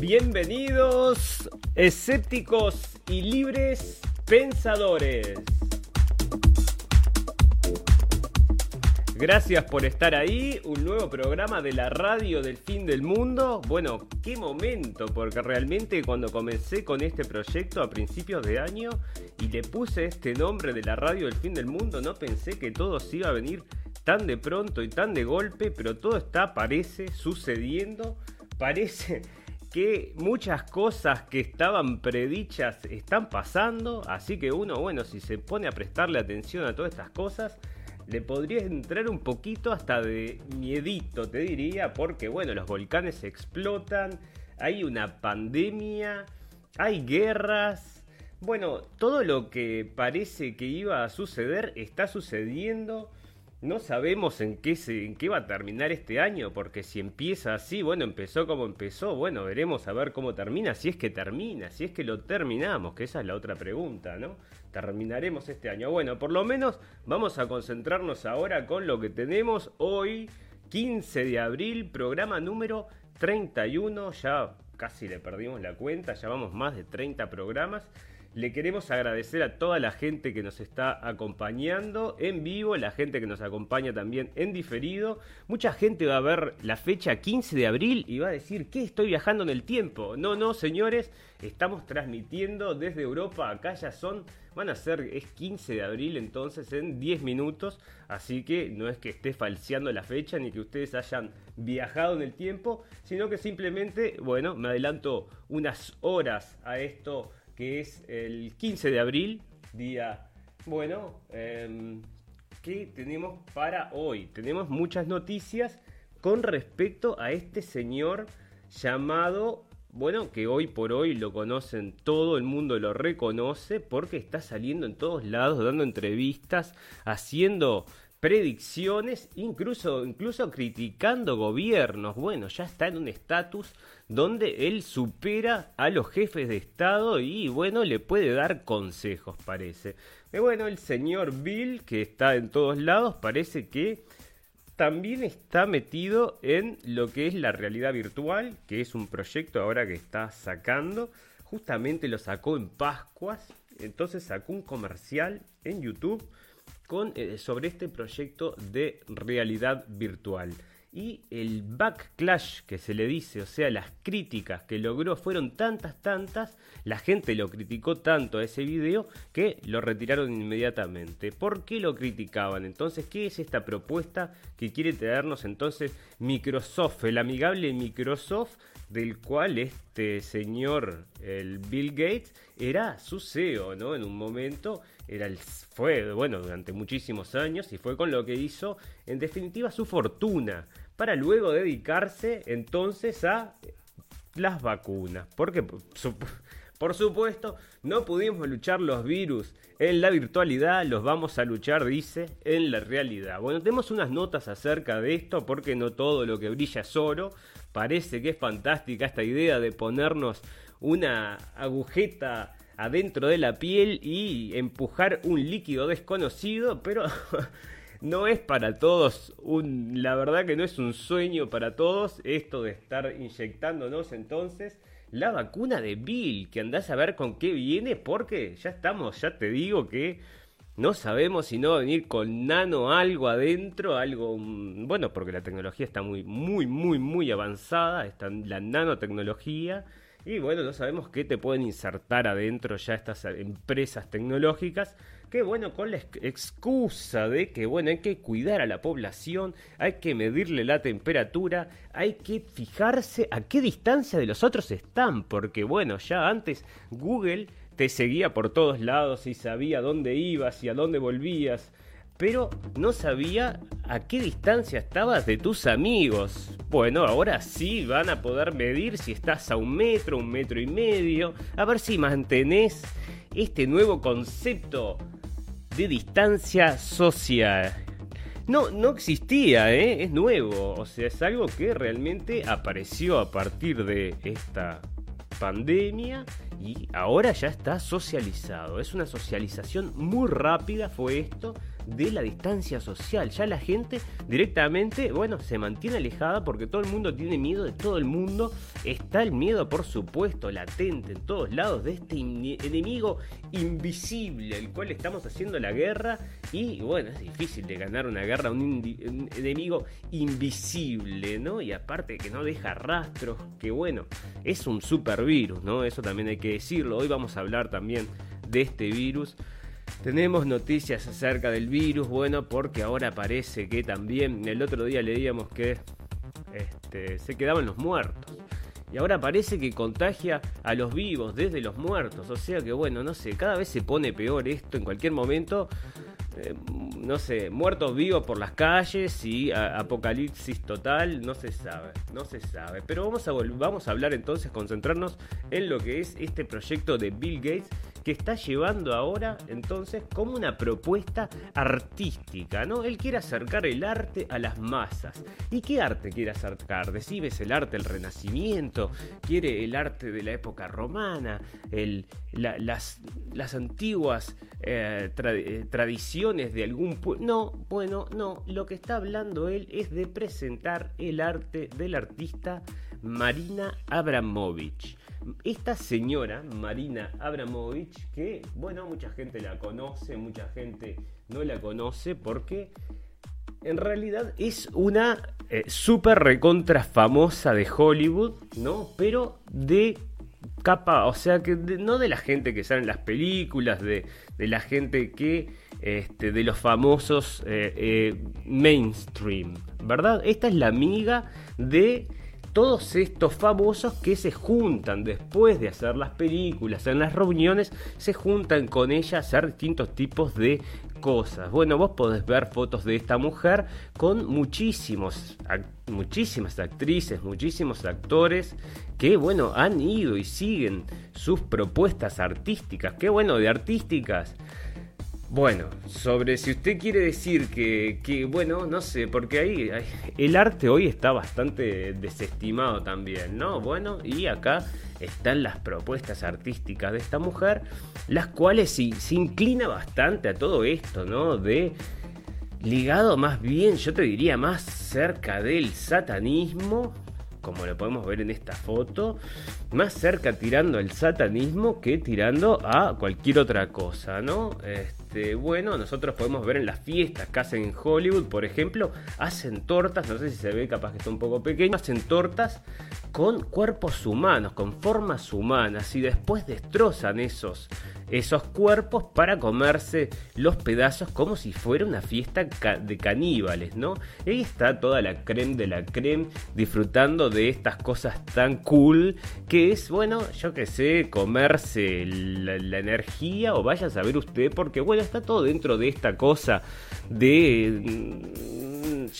Bienvenidos, escépticos y libres pensadores. Gracias por estar ahí, un nuevo programa de la radio del fin del mundo. Bueno, qué momento, porque realmente cuando comencé con este proyecto a principios de año y le puse este nombre de la radio del fin del mundo, no pensé que todo se iba a venir tan de pronto y tan de golpe, pero todo está, parece, sucediendo. Parece que muchas cosas que estaban predichas están pasando, así que uno, bueno, si se pone a prestarle atención a todas estas cosas, le podría entrar un poquito hasta de miedito, te diría, porque, bueno, los volcanes explotan, hay una pandemia, hay guerras. Bueno, todo lo que parece que iba a suceder está sucediendo. No sabemos en qué va a terminar este año, porque si empieza así, bueno, empezó como empezó, bueno, veremos a ver cómo termina, si es que lo terminamos, que esa es la otra pregunta, ¿no? ¿Terminaremos este año? Bueno, por lo menos vamos a concentrarnos ahora con lo que tenemos hoy, 15 de abril, programa número 31, ya casi le perdimos la cuenta, ya vamos más de 30 programas. Le queremos agradecer a toda la gente que nos está acompañando en vivo, la gente que nos acompaña también en diferido. Mucha gente va a ver la fecha 15 de abril y va a decir, ¿qué? Estoy viajando en el tiempo. No, señores, estamos transmitiendo desde Europa. Acá ya es 15 de abril, entonces en 10 minutos. Así que no es que esté falseando la fecha ni que ustedes hayan viajado en el tiempo, sino que simplemente, bueno, me adelanto unas horas a esto que es el 15 de abril, día, bueno, ¿qué tenemos para hoy? Tenemos muchas noticias con respecto a este señor llamado, bueno, que hoy por hoy lo conocen, todo el mundo lo reconoce porque está saliendo en todos lados, dando entrevistas, haciendo predicciones, incluso criticando gobiernos. Bueno, ya está en un estatus donde él supera a los jefes de Estado y, bueno, le puede dar consejos, parece. Y bueno, el señor Bill, que está en todos lados, parece que también está metido en lo que es la realidad virtual, que es un proyecto ahora que está sacando. Justamente lo sacó en Pascuas, entonces sacó un comercial en YouTube sobre este proyecto de realidad virtual. Y el backlash que se le dice, o sea, las críticas que logró fueron tantas, la gente lo criticó tanto a ese video que lo retiraron inmediatamente. ¿Por qué lo criticaban? Entonces, ¿qué es esta propuesta que quiere traernos entonces Microsoft, el amigable Microsoft, del cual este señor, el Bill Gates, era su CEO, ¿no? En un momento fue durante muchísimos años y fue con lo que hizo, en definitiva, su fortuna, para luego dedicarse entonces a las vacunas, porque por supuesto no pudimos luchar los virus en la virtualidad, los vamos a luchar, dice, en la realidad. Bueno, tenemos unas notas acerca de esto, porque no todo lo que brilla es oro. Parece que es fantástica esta idea de ponernos una agujeta adentro de la piel y empujar un líquido desconocido, pero no es para todos, la verdad que no es un sueño para todos esto de estar inyectándonos entonces la vacuna de Bill, que andás a ver con qué viene, porque ya te digo que no sabemos si no va a venir con nano algo adentro, bueno, porque la tecnología está muy avanzada, está la nanotecnología. Y bueno, no sabemos qué te pueden insertar adentro ya estas empresas tecnológicas, que bueno, con la excusa de que bueno, hay que cuidar a la población, hay que medirle la temperatura, hay que fijarse a qué distancia de los otros están, porque bueno, ya antes Google te seguía por todos lados y sabía dónde ibas y a dónde volvías, pero no sabía a qué distancia estabas de tus amigos. Bueno, ahora sí van a poder medir si estás a 1 metro, 1,5 metros, a ver si mantenés este nuevo concepto de distancia social. No existía, es nuevo, o sea, es algo que realmente apareció a partir de esta pandemia y ahora ya está socializado. Es una socialización muy rápida, fue esto de la distancia social. Ya la gente directamente, bueno, se mantiene alejada porque todo el mundo tiene miedo de todo el mundo. Está el miedo, por supuesto, latente en todos lados de este enemigo invisible al cual estamos haciendo la guerra. Y bueno, es difícil de ganar una guerra a un enemigo invisible, ¿no? Y aparte que no deja rastros, que bueno, es un supervirus, ¿no? Eso también hay que decirlo. Hoy vamos a hablar también de este virus. Tenemos noticias acerca del virus, bueno, porque ahora parece que también, el otro día leíamos que se quedaban los muertos. Y ahora parece que contagia a los vivos desde los muertos. O sea que bueno, no sé, cada vez se pone peor esto en cualquier momento. No sé, muertos vivos por las calles y apocalipsis total, no se sabe. Pero vamos a hablar entonces, concentrarnos en lo que es este proyecto de Bill Gates, que está llevando ahora entonces como una propuesta artística, ¿no? Él quiere acercar el arte a las masas. ¿Y qué arte quiere acercar? Decís el arte del Renacimiento, quiere el arte de la época romana, las antiguas tradiciones de algún pueblo. No, lo que está hablando él es de presentar el arte del artista Marina Abramović. Esta señora, Marina Abramović, que bueno, mucha gente la conoce, mucha gente no la conoce, porque en realidad es una super recontra famosa de Hollywood, ¿no? Pero de capa, o sea, que no de la gente que sale en las películas, de la gente que, de los famosos mainstream, ¿verdad? Esta es la amiga de todos estos famosos que se juntan después de hacer las películas, en las reuniones, se juntan con ella a hacer distintos tipos de cosas. Bueno, vos podés ver fotos de esta mujer con muchísimas actrices, muchísimos actores que, bueno, han ido y siguen sus propuestas artísticas. Qué bueno, de artísticas. Bueno, sobre si usted quiere decir que bueno, no sé, porque ahí el arte hoy está bastante desestimado también, ¿no? Bueno, y acá están las propuestas artísticas de esta mujer, las cuales se inclina bastante a todo esto, ¿no? De ligado más bien, yo te diría, más cerca del satanismo, como lo podemos ver en esta foto, más cerca tirando al satanismo que tirando a cualquier otra cosa, ¿no? Bueno, nosotros podemos ver en las fiestas que hacen en Hollywood, por ejemplo, hacen tortas, no sé si se ve, capaz que está un poco pequeño, hacen tortas con cuerpos humanos, con formas humanas, y después destrozan esos cuerpos para comerse los pedazos como si fuera una fiesta de caníbales, ¿no? Ahí está toda la creme de la creme disfrutando de estas cosas tan cool que es, bueno, yo qué sé, comerse la energía, o vaya a saber usted, porque bueno, está todo dentro de esta cosa de,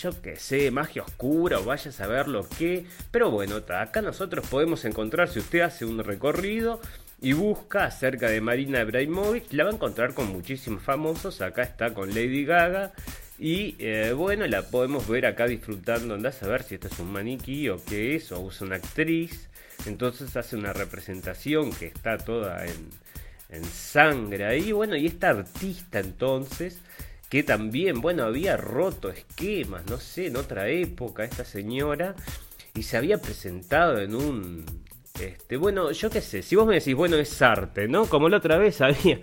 yo qué sé, magia oscura, o vaya a saber lo que. Pero bueno, acá nosotros podemos encontrar, si usted hace un recorrido y busca acerca de Marina Abramović, la va a encontrar con muchísimos famosos. Acá está con Lady Gaga. Y bueno, la podemos ver acá disfrutando. Andás a ver si esto es un maniquí o qué es, o usa una actriz. Entonces hace una representación que está toda en sangre ahí. Bueno, y esta artista entonces, que también, bueno, había roto esquemas, no sé, en otra época, esta señora, y se había presentado en un... bueno, yo qué sé, si vos me decís, bueno, es arte, ¿no? Como la otra vez había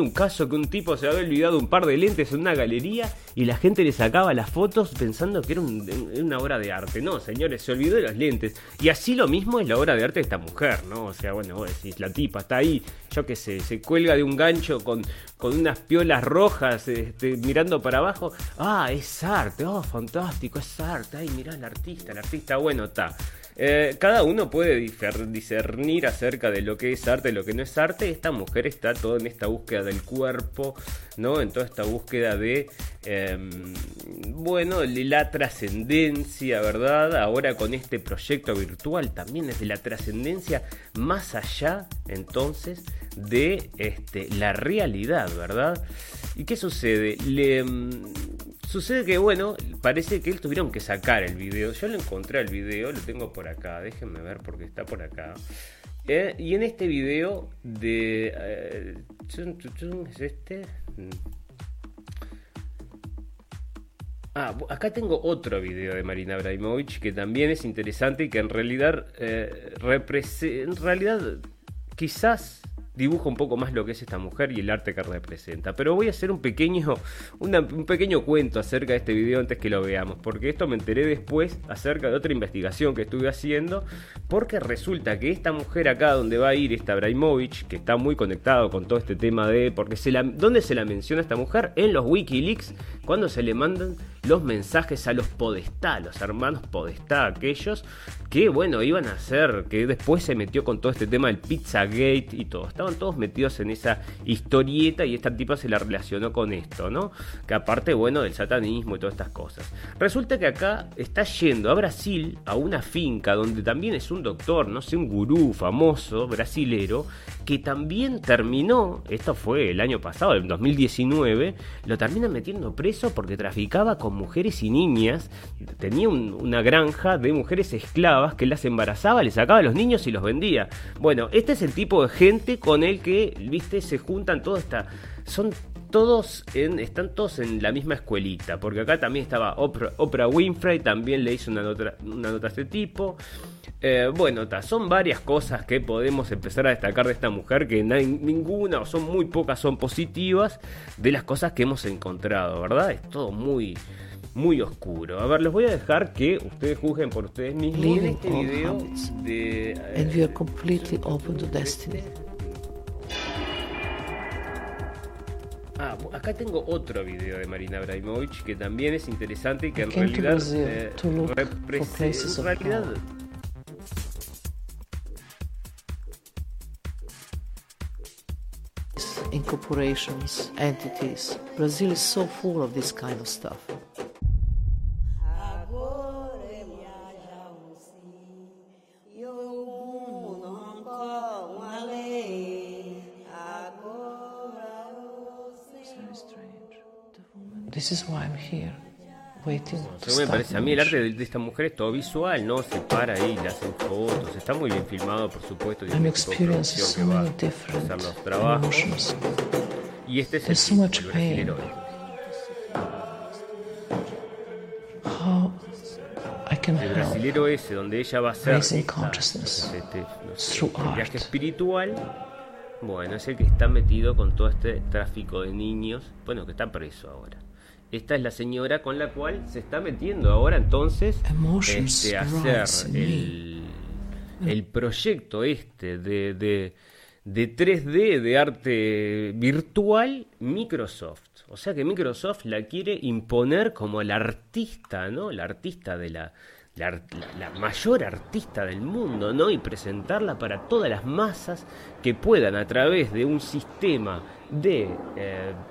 un caso que un tipo se había olvidado un par de lentes en una galería y la gente le sacaba las fotos pensando que era una obra de arte. No, señores, se olvidó de los lentes. Y así lo mismo es la obra de arte de esta mujer, ¿no? O sea, bueno, vos decís, la tipa está ahí, yo qué sé, se cuelga de un gancho con unas piolas rojas, mirando para abajo. Ah, es arte, oh, fantástico, es arte. Ay, mirá, el artista, bueno, está. Cada uno puede discernir acerca de lo que es arte y lo que no es arte. Esta mujer está todo en esta búsqueda del cuerpo, ¿no? En toda esta búsqueda de, bueno, de la trascendencia, ¿verdad? Ahora con este proyecto virtual también es de la trascendencia más allá, entonces, de la realidad, ¿verdad? ¿Y qué sucede? Sucede que, bueno, parece que tuvieron que sacar el video. Yo lo encontré el video, lo tengo por acá, déjenme ver porque está por acá. Y en este video de... Acá tengo otro video de Marina Abramović que también es interesante y que en realidad, quizás dibuja un poco más lo que es esta mujer y el arte que representa. Pero voy a hacer un pequeño cuento acerca de este video antes que lo veamos, porque esto me enteré después acerca de otra investigación que estuve haciendo, porque resulta que esta mujer acá donde va a ir esta Abramović, que está muy conectado con todo este tema de... porque ¿dónde se la menciona esta mujer? En los Wikileaks, cuando se le mandan los mensajes a los Podestá, los hermanos Podestá, aquellos que, bueno, iban a hacer, que después se metió con todo este tema del Pizzagate y todo. Estaban todos metidos en esa historieta y esta tipa se la relacionó con esto, ¿no? Que aparte, bueno, del satanismo y todas estas cosas. Resulta que acá está yendo a Brasil, a una finca donde también es un doctor, no sé, un gurú famoso brasilero, que también terminó, esto fue el año pasado, en 2019, lo terminan metiendo preso porque traficaba con mujeres y niñas. Tenía una granja de mujeres esclavas que las embarazaba, les sacaba a los niños y los vendía. Bueno, este es el tipo de gente con el que, viste, se juntan toda esta... están todos en la misma escuelita, porque acá también estaba Oprah Winfrey, también le hizo una nota a este tipo. Son varias cosas que podemos empezar a destacar de esta mujer, que ninguna, o son muy pocas, son positivas de las cosas que hemos encontrado, ¿verdad? Es todo muy, muy oscuro. A ver, les voy a dejar que ustedes juzguen por ustedes mismos. Miren este video de... And we are completely open to destiny. Acá tengo otro video de Marina Abramović que también es interesante y que en realidad representa... In corporations, entities. Brazil is so full of this kind of stuff. This is why I'm here, waiting to start. Me parece, a mí el arte de esta mujer es todo visual, ¿no? Se para ahí, le hacen fotos, está muy bien filmado, por supuesto. I'm experiencing so many different emotions. Y este es el so much pain. How I can help. El brasilero ese, donde ella va a hacer este viaje espiritual. Bueno, es el que está metido con todo este tráfico de niños, bueno, que está preso ahora. Esta es la señora con la cual se está metiendo ahora, entonces, hacer el proyecto de 3D, de arte virtual, Microsoft. O sea que Microsoft la quiere imponer como el artista, ¿no? La artista de la mayor artista del mundo, ¿no? Y presentarla para todas las masas que puedan a través de un sistema de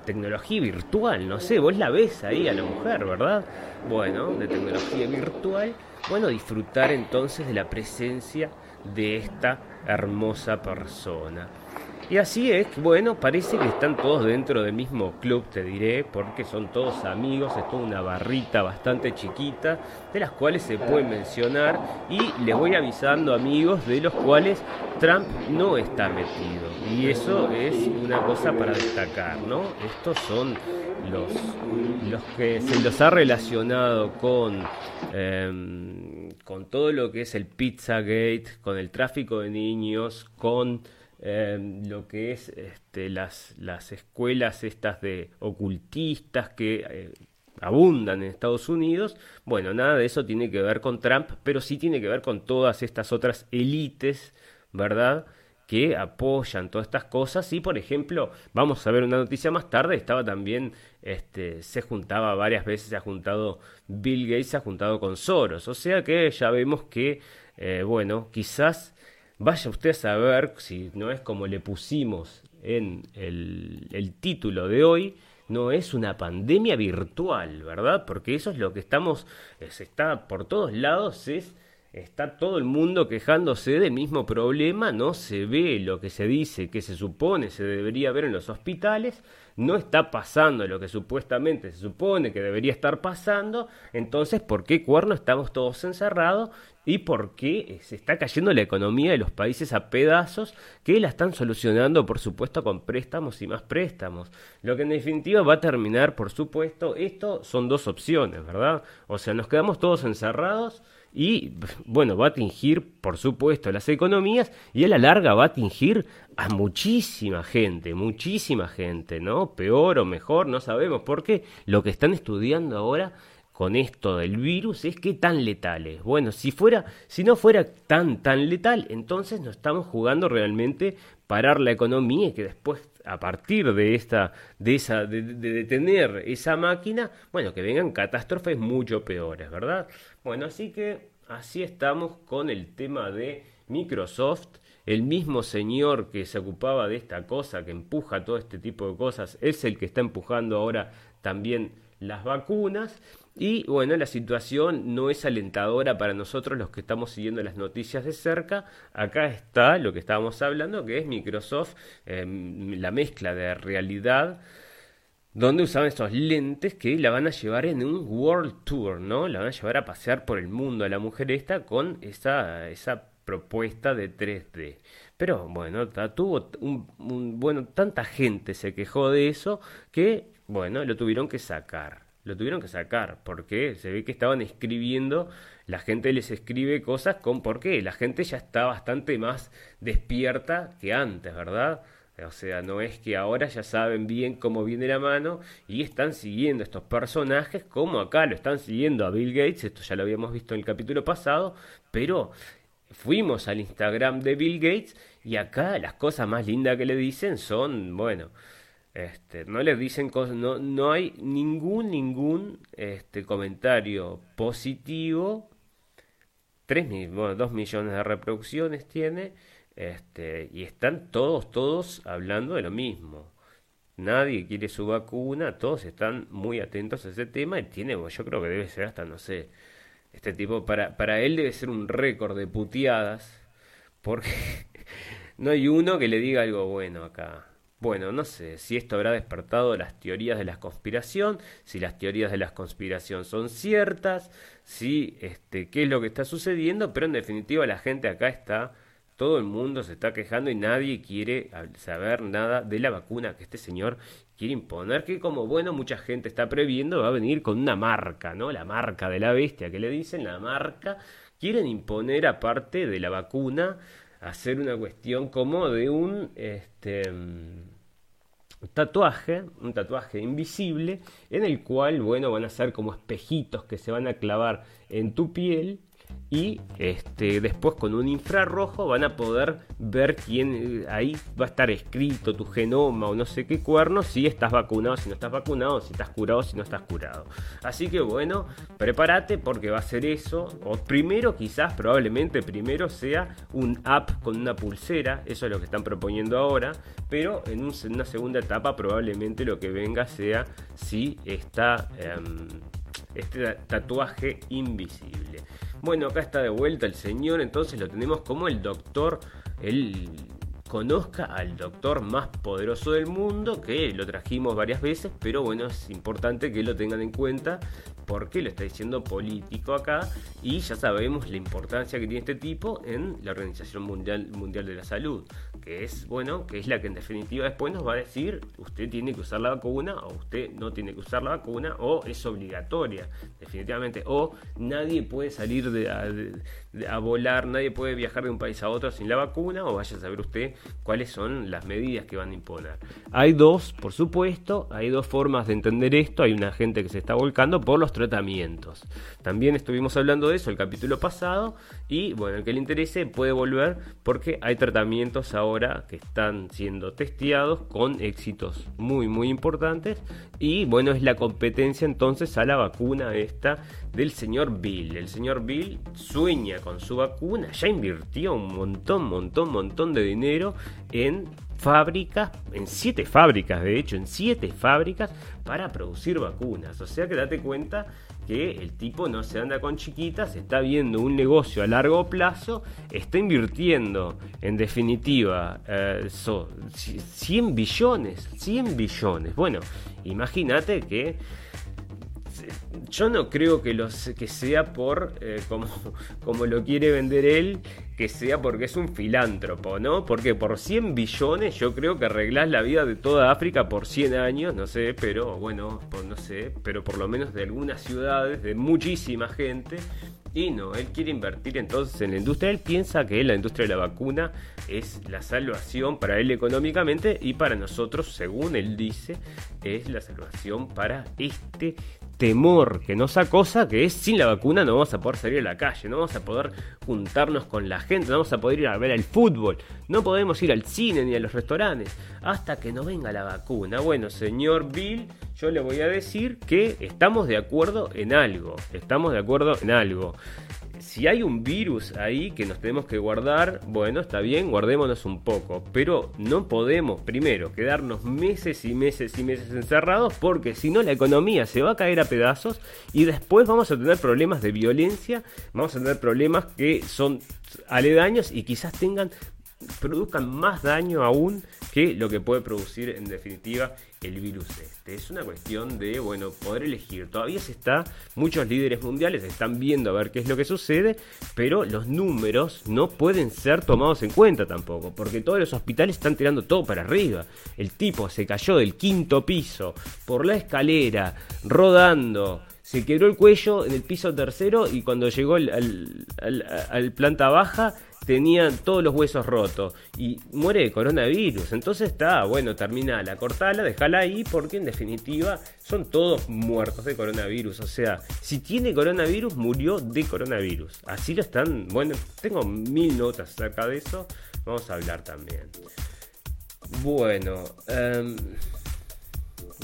tecnología virtual, no sé, vos la ves ahí a la mujer, ¿verdad? Bueno, de tecnología virtual, bueno, disfrutar entonces de la presencia de esta hermosa persona. Y así es, bueno, parece que están todos dentro del mismo club, te diré, porque son todos amigos, es toda una barrita bastante chiquita, de las cuales se pueden mencionar, y les voy avisando, amigos, de los cuales Trump no está metido. Y eso es una cosa para destacar, ¿no? Estos son los que se los ha relacionado con todo lo que es el Pizzagate, con el tráfico de niños, con... lo que es las escuelas estas de ocultistas que abundan en Estados Unidos. Bueno, nada de eso tiene que ver con Trump, pero sí tiene que ver con todas estas otras élites, ¿verdad?, que apoyan todas estas cosas. Y por ejemplo, vamos a ver una noticia más tarde, estaba también se juntaba varias veces, se ha juntado Bill Gates, se ha juntado con Soros, o sea que ya vemos que quizás vaya usted a saber si no es como le pusimos en el título de hoy, no es una pandemia virtual, ¿verdad? Porque eso es lo que se está por todos lados, es Está todo el mundo quejándose del mismo problema, no se ve lo que se dice, que se supone se debería ver en los hospitales, no está pasando lo que supuestamente se supone que debería estar pasando, entonces ¿por qué cuerno estamos todos encerrados? ¿Y por qué se está cayendo la economía de los países a pedazos que la están solucionando, por supuesto, con préstamos y más préstamos? Lo que en definitiva va a terminar, por supuesto, esto son dos opciones, ¿verdad? O sea, nos quedamos todos encerrados y, bueno, va a tingir, por supuesto, las economías y a la larga va a tingir a muchísima gente, ¿no? Peor o mejor, no sabemos, porque lo que están estudiando ahora con esto del virus es que tan letal es. Bueno, si no fuera tan letal, entonces nos estamos jugando realmente parar la economía y que después, a partir de detener esa máquina, bueno, que vengan catástrofes mucho peores, ¿verdad? Bueno, así que así estamos con el tema de Microsoft. El mismo señor que se ocupaba de esta cosa, que empuja todo este tipo de cosas, es el que está empujando ahora también las vacunas. Y bueno, la situación no es alentadora para nosotros los que estamos siguiendo las noticias de cerca. Acá está lo que estábamos hablando, que es Microsoft, la mezcla de realidad, donde usaban estos lentes que la van a llevar en un World Tour, ¿no? La van a llevar a pasear por el mundo a la mujer esta con esa propuesta de 3D. Pero bueno, tuvo tanta gente se quejó de eso que, bueno, lo tuvieron que sacar. Lo tuvieron que sacar porque se ve que estaban escribiendo, la gente les escribe cosas porque la gente ya está bastante más despierta que antes, ¿verdad? O sea, no es que ahora ya saben bien cómo viene la mano y están siguiendo estos personajes como acá lo están siguiendo a Bill Gates, esto ya lo habíamos visto en el capítulo pasado, pero fuimos al Instagram de Bill Gates y acá las cosas más lindas que le dicen son, bueno, no les dicen cosas, no hay ningún comentario positivo. 2 millones de reproducciones tiene, y están todos hablando de lo mismo. Nadie quiere su vacuna, todos están muy atentos a ese tema y tiene, yo creo que debe ser hasta, no sé, este tipo, para él debe ser un récord de puteadas, porque no hay uno que le diga algo bueno acá. Bueno, no sé si esto habrá despertado las teorías de la conspiración, si las teorías de la conspiración son ciertas, si qué es lo que está sucediendo, pero en definitiva la gente acá está, todo el mundo se está quejando y nadie quiere saber nada de la vacuna que este señor quiere imponer, que como bueno mucha gente está previendo va a venir con una marca, ¿no? La marca de la bestia que le dicen, la marca, quieren imponer aparte de la vacuna, hacer una cuestión como de un tatuaje invisible en el cual, bueno, van a ser como espejitos que se van a clavar en tu piel y después con un infrarrojo van a poder ver quién, ahí va a estar escrito tu genoma o no sé qué cuerno, si estás vacunado, si no estás vacunado, si estás curado, si no estás curado. Así que bueno, prepárate porque va a ser eso, o primero quizás, probablemente primero sea un app con una pulsera, eso es lo que están proponiendo ahora, pero en una segunda etapa probablemente lo que venga sea si está este tatuaje invisible. Bueno, acá está de vuelta el señor, entonces lo tenemos como el doctor, él conozca al doctor más poderoso del mundo, que lo trajimos varias veces, pero bueno, es importante que lo tengan en cuenta porque lo está diciendo político acá y ya sabemos la importancia que tiene este tipo en la Organización Mundial de la Salud, que es, bueno, que es la que en definitiva después nos va a decir usted tiene que usar la vacuna o usted no tiene que usar la vacuna o es obligatoria, definitivamente, o nadie puede salir a volar, nadie puede viajar de un país a otro sin la vacuna o vaya a saber usted cuáles son las medidas que van a imponer. Hay dos formas de entender esto. Hay una gente que se está volcando por los tratamientos. También estuvimos hablando de eso el capítulo pasado y bueno, el que le interese puede volver porque hay tratamientos ahora que están siendo testeados con éxitos muy muy importantes y bueno, es la competencia entonces a la vacuna esta del señor Bill. El señor Bill sueña con su vacuna, ya invirtió un montón de dinero en fábricas, en 7 fábricas de hecho, para producir vacunas, o sea que date cuenta que el tipo no se anda con chiquitas, está viendo un negocio a largo plazo, está invirtiendo, en definitiva, 100 billones. Bueno, imagínate que yo no creo que sea por como lo quiere vender él, que sea porque es un filántropo, ¿no? Porque por 100 billones yo creo que arreglás la vida de toda África por 100 años, no sé, pero bueno, no sé, pero por lo menos de algunas ciudades, de muchísima gente. Y no, él quiere invertir entonces en la industria. Él piensa que la industria de la vacuna es la salvación para él económicamente, y para nosotros, según él dice, es la salvación para este temor que nos acosa, que es: sin la vacuna no vamos a poder salir a la calle, no vamos a poder juntarnos con la gente, no vamos a poder ir a ver el fútbol, no podemos ir al cine ni a los restaurantes hasta que no venga la vacuna. Bueno, señor Bill, yo le voy a decir que estamos de acuerdo en algo. Si hay un virus ahí que nos tenemos que guardar, bueno, está bien, guardémonos un poco, pero no podemos, primero, quedarnos meses y meses y meses encerrados, porque si no la economía se va a caer a pedazos y después vamos a tener problemas de violencia, vamos a tener problemas que son aledaños y quizás produzcan más daño aún que lo que puede producir en definitiva el virus este. Es una cuestión de, bueno, poder elegir. Todavía muchos líderes mundiales están viendo a ver qué es lo que sucede, pero los números no pueden ser tomados en cuenta tampoco, porque todos los hospitales están tirando todo para arriba. El tipo se cayó del 5.º piso por la escalera, rodando. Se quebró el cuello en el piso 3, y cuando llegó al planta baja tenía todos los huesos rotos y muere de coronavirus. Entonces bueno, terminala, cortala, dejala ahí, porque en definitiva son todos muertos de coronavirus. O sea, si tiene coronavirus, murió de coronavirus. Así lo están. Bueno, tengo 1000 notas acerca de eso. Vamos a hablar también. Bueno,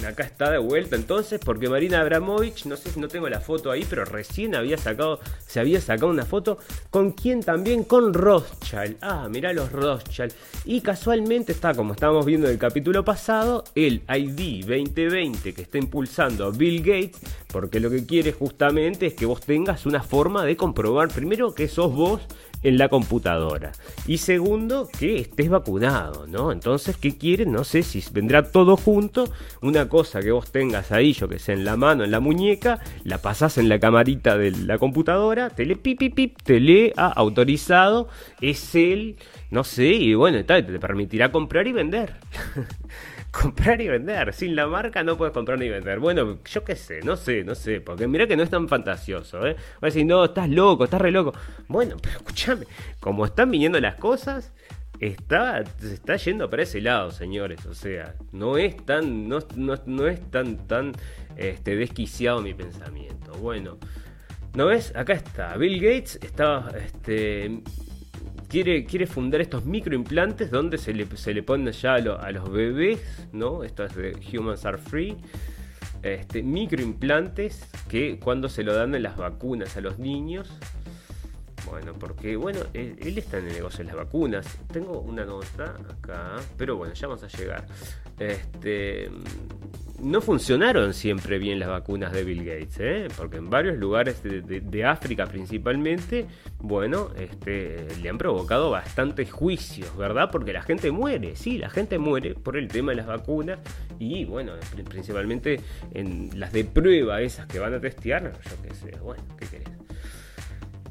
acá está de vuelta entonces, porque Marina Abramović, no sé si no tengo la foto ahí, pero recién se había sacado una foto con quién también, con Rothschild. Ah, mirá los Rothschild. Y casualmente como estábamos viendo en el capítulo pasado, el ID 2020 que está impulsando Bill Gates, porque lo que quiere justamente es que vos tengas una forma de comprobar primero que sos vos en la computadora, y segundo, que estés vacunado, ¿no? Entonces, ¿qué quieren? No sé si vendrá todo junto, una cosa que vos tengas ahí, yo que sé, en la mano, en la muñeca, la pasás en la camarita de la computadora, te lee pip, pip, pip, te lee autorizado, es él, no sé, y bueno, te permitirá comprar y vender. Comprar y vender, sin la marca no puedes comprar ni vender. Bueno, yo qué sé, no sé, porque mirá que no es tan fantasioso, ¿eh? Va a decir, no, estás loco, estás re loco. Bueno, pero escúchame, como están viniendo las cosas, se está yendo para ese lado, señores. O sea, no es tan desquiciado mi pensamiento. Bueno, ¿no ves? Acá está, Bill Gates quiere fundar estos microimplantes donde se le ponen ya a los bebés, ¿no? Esto es de Humans Are Free. Microimplantes que cuando se lo dan en las vacunas a los niños. Bueno, porque él está en el negocio de las vacunas. Tengo una nota acá, pero bueno, ya vamos a llegar. No funcionaron siempre bien las vacunas de Bill Gates, porque en varios lugares de África principalmente, le han provocado bastantes juicios, ¿verdad? Porque la gente muere, sí, la gente muere por el tema de las vacunas, y bueno, principalmente en las de prueba esas que van a testear, yo qué sé, bueno, ¿qué querés?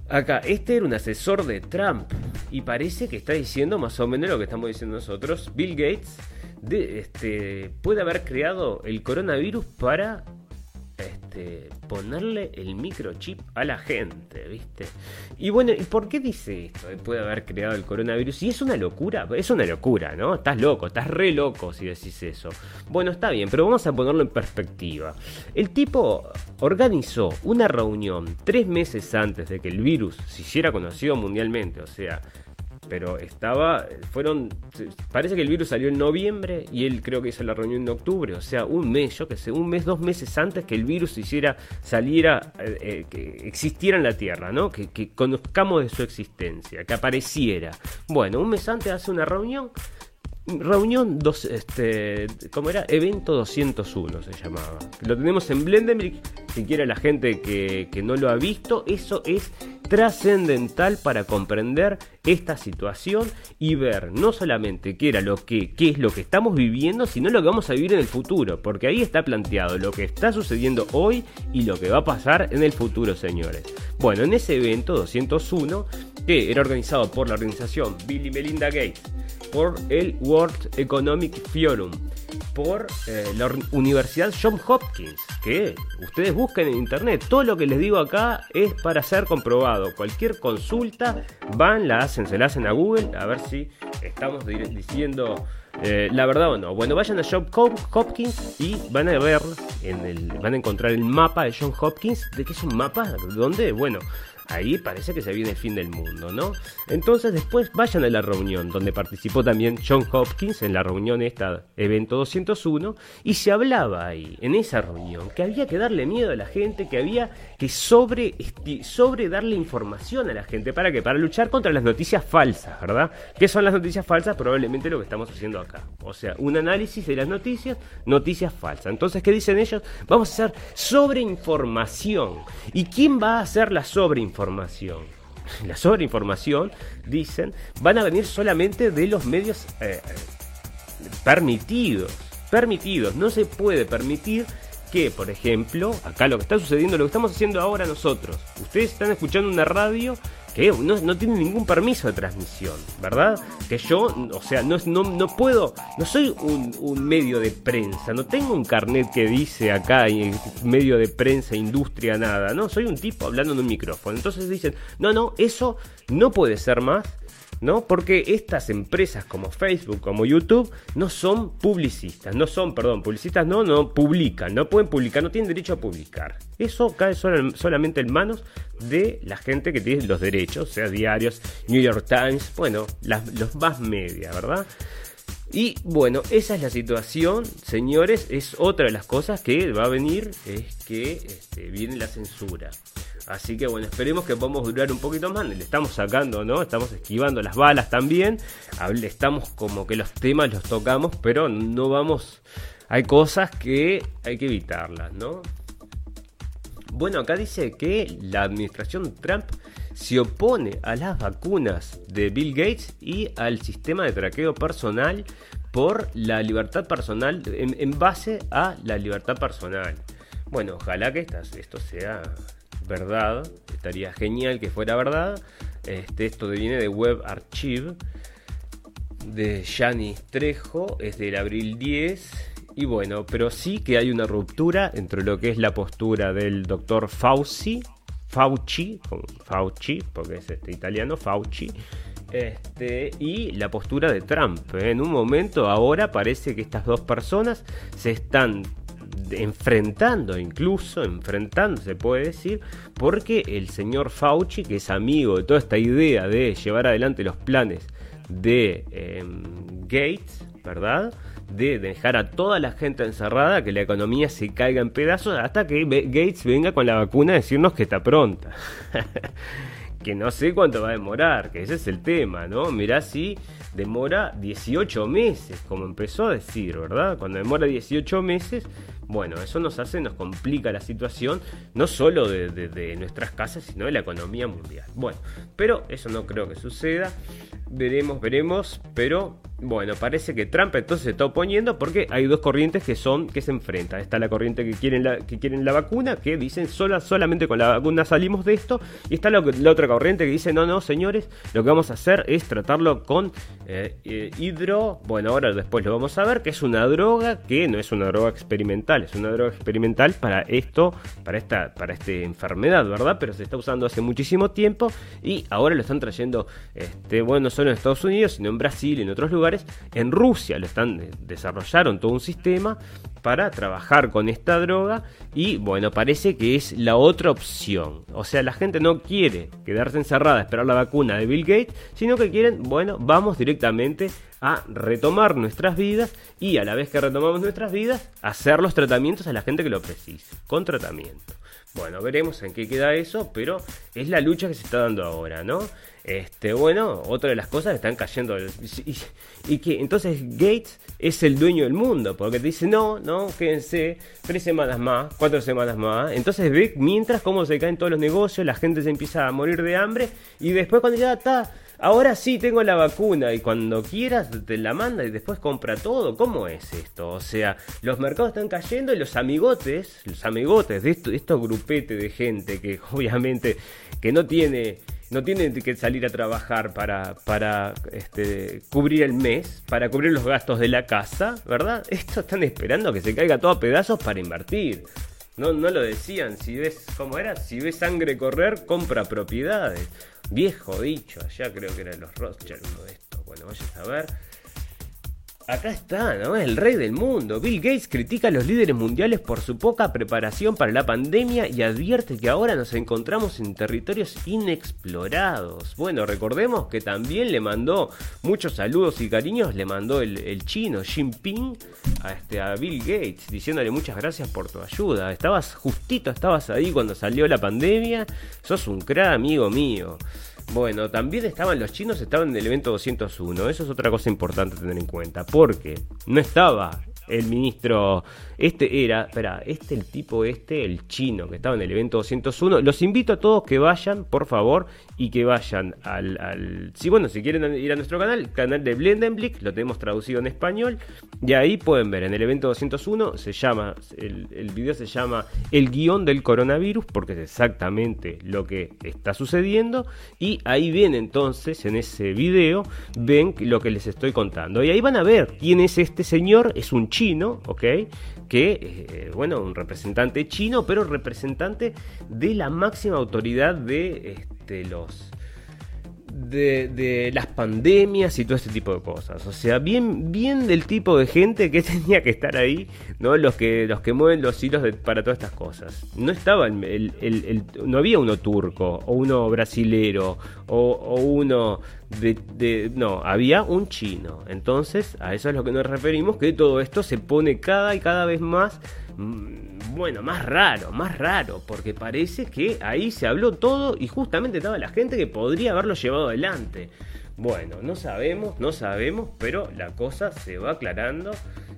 Acá, este era un asesor de Trump, y parece que está diciendo más o menos lo que estamos diciendo nosotros. Bill Gates puede haber creado el coronavirus para ponerle el microchip a la gente, ¿viste? Y bueno, ¿y por qué dice esto? Puede haber creado el coronavirus. Y es una locura, ¿no? Estás loco, estás re loco si decís eso. Bueno, está bien, pero vamos a ponerlo en perspectiva. El tipo organizó una reunión 3 meses antes de que el virus se hiciera conocido mundialmente, o sea... Pero parece que el virus salió en noviembre y él creo que hizo la reunión en octubre. O sea, un mes, 2 meses antes que el virus que existiera en la Tierra, ¿no? Que conozcamos de su existencia, que apareciera. Bueno, un mes antes hace una reunión. reunión dos, ¿cómo era? Evento 201 se llamaba. Lo tenemos en Blenden Blake. Siquiera la gente que no lo ha visto, eso es trascendental para comprender esta situación y ver no solamente qué era lo que, qué es lo que estamos viviendo, sino lo que vamos a vivir en el futuro, porque ahí está planteado lo que está sucediendo hoy y lo que va a pasar en el futuro, señores. Bueno, en ese evento 201, que era organizado por la organización Bill y Melinda Gates, por el World Economic Forum, por la Universidad Johns Hopkins, que ustedes busquen en internet, todo lo que les digo acá es para ser comprobado, cualquier consulta van, la hacen, se la hacen a Google, a ver si estamos diciendo la verdad o no. Bueno, vayan a Johns Hopkins y van a ver, van a encontrar el mapa de Johns Hopkins, de que es un mapa donde, bueno, ahí parece que se viene el fin del mundo, ¿no? Entonces después vayan a la reunión donde participó también Johns Hopkins, en la reunión esta, evento 201, y se hablaba ahí, en esa reunión, que había que darle miedo a la gente, que había que sobre darle información a la gente. ¿Para qué? Para luchar contra las noticias falsas, ¿verdad? ¿Qué son las noticias falsas? Probablemente lo que estamos haciendo acá. O sea, un análisis de las noticias, noticias falsas. Entonces, ¿qué dicen ellos? Vamos a hacer sobreinformación. ¿Y quién va a hacer la sobreinformación? La sobreinformación, dicen, van a venir solamente de los medios permitidos. No se puede permitir que, por ejemplo, acá lo que está sucediendo, lo que estamos haciendo ahora nosotros, ustedes están escuchando una radio que no tiene ningún permiso de transmisión, ¿verdad? Que yo, o sea, no puedo, no soy un medio de prensa, no tengo un carnet que dice acá, medio de prensa, industria, nada, ¿no? Soy un tipo hablando en un micrófono. Entonces dicen, no, eso no puede ser más, ¿no? Porque estas empresas como Facebook, como YouTube, no publican, no pueden publicar, no tienen derecho a publicar. Eso cae solamente en manos de la gente que tiene los derechos, o sea, diarios, New York Times, bueno, los más media, ¿verdad? Y bueno, esa es la situación, señores. Es otra de las cosas que va a venir, es que viene la censura. Así que bueno, esperemos que podamos durar un poquito más. Le estamos sacando, ¿no? Estamos esquivando las balas también. Estamos como que los temas los tocamos, pero no vamos... Hay cosas que hay que evitarlas, ¿no? Bueno, acá dice que la administración Trump se opone a las vacunas de Bill Gates y al sistema de traqueo personal por la libertad personal, en base a la libertad personal. Bueno, ojalá que esto sea... verdad, estaría genial que fuera verdad. Esto viene de Web Archive de Yanis Trejo, es del abril 10, y bueno, pero sí que hay una ruptura entre lo que es la postura del doctor Fauci, porque es italiano, Fauci, y la postura de Trump. En un momento ahora parece que estas dos personas se están enfrentando, se puede decir, porque el señor Fauci, que es amigo de toda esta idea de llevar adelante los planes de Gates, ¿verdad?, de dejar a toda la gente encerrada, que la economía se caiga en pedazos, hasta que Gates venga con la vacuna a decirnos que está pronta. Que no sé cuánto va a demorar, que ese es el tema, ¿no? Mirá si demora 18 meses, como empezó a decir, ¿verdad? Cuando demora 18 meses, bueno, eso nos complica la situación, no solo de nuestras casas, sino de la economía mundial. Bueno, pero eso no creo que suceda, veremos, pero bueno, parece que Trump entonces se está oponiendo, porque hay dos corrientes que se enfrentan. Está la corriente que quieren la vacuna, que dicen solamente con la vacuna salimos de esto, y está la otra corriente que dice no, señores, lo que vamos a hacer es tratarlo con ahora después lo vamos a ver, que es una droga que no es una droga experimental, es una droga experimental para esta enfermedad, ¿verdad? Pero se está usando hace muchísimo tiempo y ahora lo están trayendo, no solo en Estados Unidos, sino en Brasil y en otros lugares. En Rusia desarrollaron todo un sistema para trabajar con esta droga y bueno, parece que es la otra opción. O sea, la gente no quiere quedarse encerrada a esperar la vacuna de Bill Gates, sino que quieren, vamos directamente a retomar nuestras vidas, y a la vez que retomamos nuestras vidas, hacer los tratamientos a la gente que lo precise, con tratamiento. Bueno, veremos en qué queda eso, pero es la lucha que se está dando ahora, ¿no? Bueno, otra de las cosas que están cayendo. Y que entonces Gates es el dueño del mundo, porque te dice, no, quédense 3 semanas más, 4 semanas más. Entonces ve mientras cómo se caen todos los negocios, la gente se empieza a morir de hambre. Y después cuando ya está, ahora sí tengo la vacuna, y cuando quieras te la manda y después compra todo. ¿Cómo es esto? O sea, los mercados están cayendo y los amigotes de estos grupetes de gente que obviamente que no tienen que salir a trabajar para cubrir el mes, para cubrir los gastos de la casa, ¿verdad? Esto están esperando que se caiga todo a pedazos para invertir. No lo decían, si ves sangre correr, compra propiedades. Viejo dicho, allá creo que eran los Rothschild, uno de estos, bueno, vaya a saber. Acá está, ¿no? Es el rey del mundo. Bill Gates critica a los líderes mundiales por su poca preparación para la pandemia y advierte que ahora nos encontramos en territorios inexplorados. Bueno, recordemos que también le mandó muchos saludos y cariños, le mandó el chino Xi Jinping a Bill Gates, diciéndole muchas gracias por tu ayuda. Estabas ahí cuando salió la pandemia. Sos un crack, amigo mío. Bueno, también los chinos estaban en el evento 201. Eso es otra cosa importante a tener en cuenta, porque no estaba el ministro, el chino que estaba en el evento 201. Los invito a todos que vayan, por favor, y que vayan si quieren ir a nuestro canal de Blenden Blake, lo tenemos traducido en español, y ahí pueden ver en el evento 201, el video se llama El guión del coronavirus, porque es exactamente lo que está sucediendo, y ahí ven entonces, en ese video, ven lo que les estoy contando, y ahí van a ver quién es este señor. Es un chino, ¿ok? Que un representante chino, pero representante de la máxima autoridad de las pandemias y todo este tipo de cosas. O sea, bien del tipo de gente que tenía que estar ahí, ¿no? Los que mueven los hilos para todas estas cosas. No estaba no había uno turco o uno brasilero o uno no, había un chino. Entonces, a eso es lo que nos referimos, que todo esto se pone cada vez más más raro, porque parece que ahí se habló todo y justamente estaba la gente que podría haberlo llevado adelante. Bueno, no sabemos, pero la cosa se va aclarando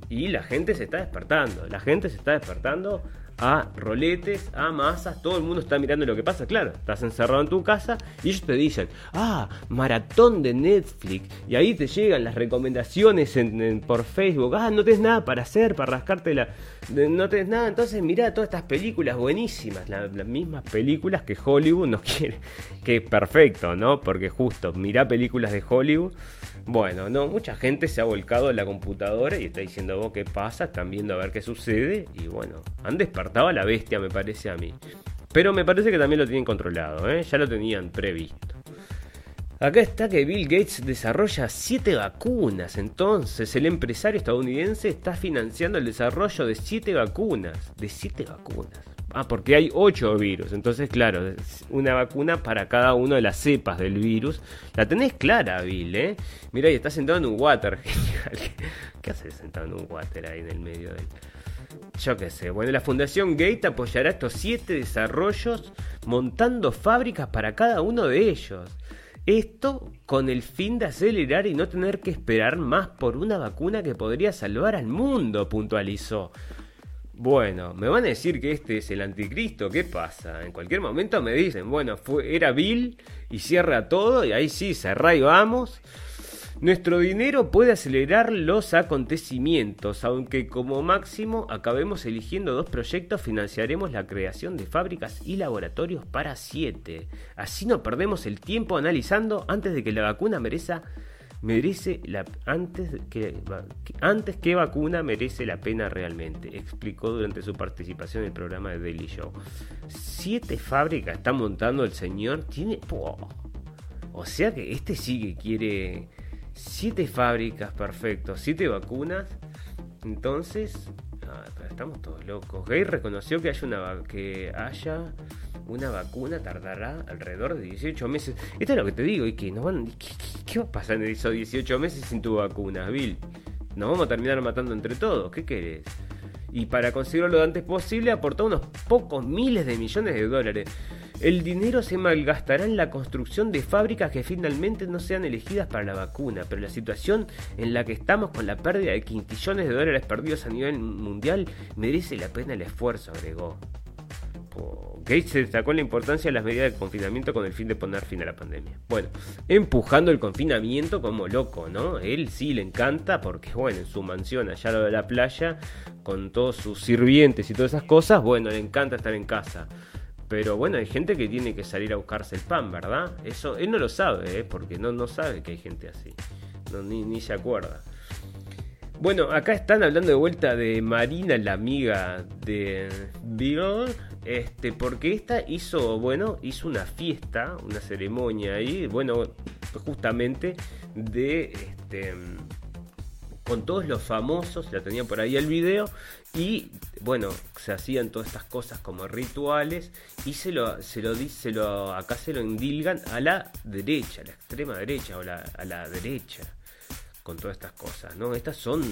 y la gente se está despertando a roletes, a masas, todo el mundo está mirando lo que pasa. Claro, estás encerrado en tu casa y ellos te dicen, maratón de Netflix, y ahí te llegan las recomendaciones por Facebook, no tenés nada para hacer, para rascarte no tenés nada, entonces mirá todas estas películas buenísimas, las mismas películas que Hollywood nos quiere, que es perfecto, ¿no? Porque justo mirá películas de Hollywood. Bueno, no, mucha gente se ha volcado en la computadora y está diciendo, vos qué pasa, están viendo a ver qué sucede, y bueno, han despertado a la bestia, me parece a mí. Pero me parece que también lo tienen controlado, ya lo tenían previsto. Acá está que Bill Gates desarrolla 7 vacunas, entonces el empresario estadounidense está financiando el desarrollo de 7 vacunas, porque hay 8 virus, entonces claro, una vacuna para cada una de las cepas del virus. La tenés clara, Bill, Mirá, y está sentado en un water, genial. ¿Qué haces sentado en un water ahí en el medio del...? Yo qué sé. Bueno, la Fundación Gates apoyará estos 7 desarrollos montando fábricas para cada uno de ellos. Esto con el fin de acelerar y no tener que esperar más por una vacuna que podría salvar al mundo, puntualizó. Bueno, me van a decir que este es el anticristo, ¿qué pasa? En cualquier momento me dicen, bueno, era Bill y cierra todo, y ahí sí, cerrá y vamos. Nuestro dinero puede acelerar los acontecimientos, aunque como máximo acabemos eligiendo 2 proyectos, financiaremos la creación de fábricas y laboratorios para 7. Así no perdemos el tiempo analizando antes de que la vacuna merece la pena realmente, explicó durante su participación en el programa de Daily Show. 7 fábricas está montando el señor, o sea que este sí que quiere 7 fábricas, perfecto, 7 vacunas, entonces estamos todos locos. Gates reconoció que haya una vacuna tardará alrededor de 18 meses. Esto es lo que te digo. ¿Y qué? ¿Qué va a pasar en esos 18 meses sin tu vacuna, Bill? Nos vamos a terminar matando entre todos. ¿Qué querés? Y para conseguirlo lo antes posible aportó unos pocos miles de millones de dólares. El dinero se malgastará en la construcción de fábricas que finalmente no sean elegidas para la vacuna, pero la situación en la que estamos con la pérdida de quintillones de dólares perdidos a nivel mundial merece la pena el esfuerzo, agregó. Gates se destacó la importancia de las medidas de confinamiento con el fin de poner fin a la pandemia. Bueno, empujando el confinamiento como loco, ¿no? Él sí le encanta porque, bueno, en su mansión allá de la playa, con todos sus sirvientes y todas esas cosas, bueno, le encanta estar en casa. Pero bueno, hay gente que tiene que salir a buscarse el pan, ¿verdad? Eso él no lo sabe, porque no sabe que hay gente así. No, ni se acuerda. Bueno, acá están hablando de vuelta de Marina, la amiga de Bill, porque esta hizo una fiesta, una ceremonia ahí, justamente de con todos los famosos, la tenía por ahí el video, y se hacían todas estas cosas como rituales, y acá se lo endilgan a la derecha, a la extrema derecha, o a la derecha. Con todas estas cosas, ¿no? Estas son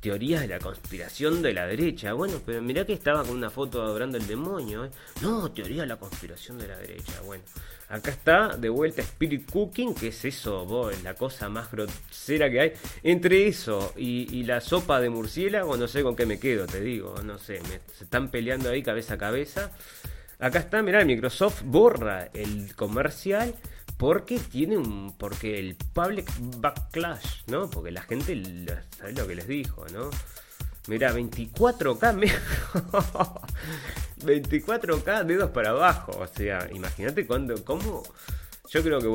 teorías de la conspiración de la derecha. Bueno, pero mirá que estaba con una foto adorando el demonio, ¿eh? No, teoría de la conspiración de la derecha. Bueno, acá está de vuelta Spirit Cooking, que es eso, la cosa más grosera que hay. Entre eso y la sopa de murciélago, no sé con qué me quedo, te digo. No sé, se están peleando ahí cabeza a cabeza. Acá está, mirá, Microsoft borra el comercial. Porque el public backlash, ¿no? Porque la gente sabe lo que les dijo, ¿no? Mirá, 24K dedos para abajo. O sea, imagínate cómo. Yo creo que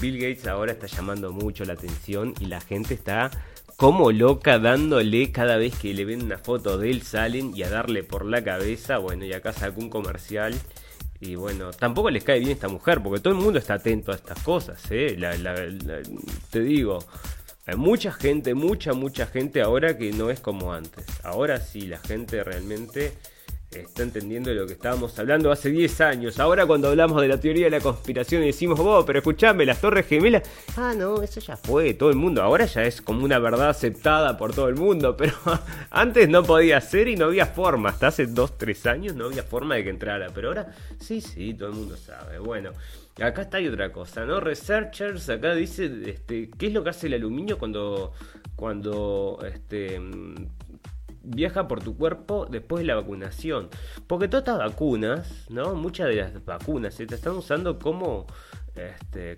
Bill Gates ahora está llamando mucho la atención y la gente está como loca dándole cada vez que le ven una foto de él, salen y a darle por la cabeza. Bueno, y acá sacó un comercial. Y tampoco les cae bien esta mujer, porque todo el mundo está atento a estas cosas, ¿eh? Te digo, hay mucha gente ahora que no es como antes. Ahora sí, la gente realmente está entendiendo lo que estábamos hablando hace 10 años. Ahora cuando hablamos de la teoría de la conspiración y decimos, pero escuchame, las Torres Gemelas. Ah, no, eso ya fue, todo el mundo. Ahora ya es como una verdad aceptada por todo el mundo, pero antes no podía ser y no había forma. Hasta hace 2-3 años no había forma de que entrara, pero ahora sí, todo el mundo sabe. Bueno, acá está hay otra cosa, ¿no? Researchers, acá dice, ¿qué es lo que hace el aluminio cuando viaja por tu cuerpo después de la vacunación? Porque todas estas vacunas, ¿no? Muchas de las vacunas se te están usando como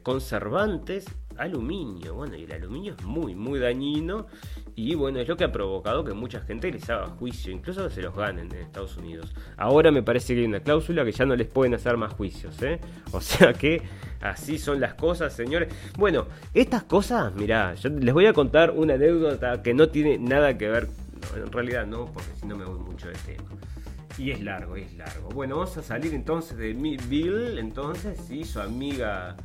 conservantes aluminio. Bueno, y el aluminio es muy, muy dañino. Y es lo que ha provocado que mucha gente les haga juicio. Incluso se los ganen en Estados Unidos. Ahora me parece que hay una cláusula que ya no les pueden hacer más juicios, ¿eh? O sea que así son las cosas, señores. Bueno, estas cosas, mirá, yo les voy a contar una anécdota que no tiene nada que ver. En realidad no, porque si no me voy mucho del tema. Y es largo. Bueno, vamos a salir entonces de Bill, y su amiga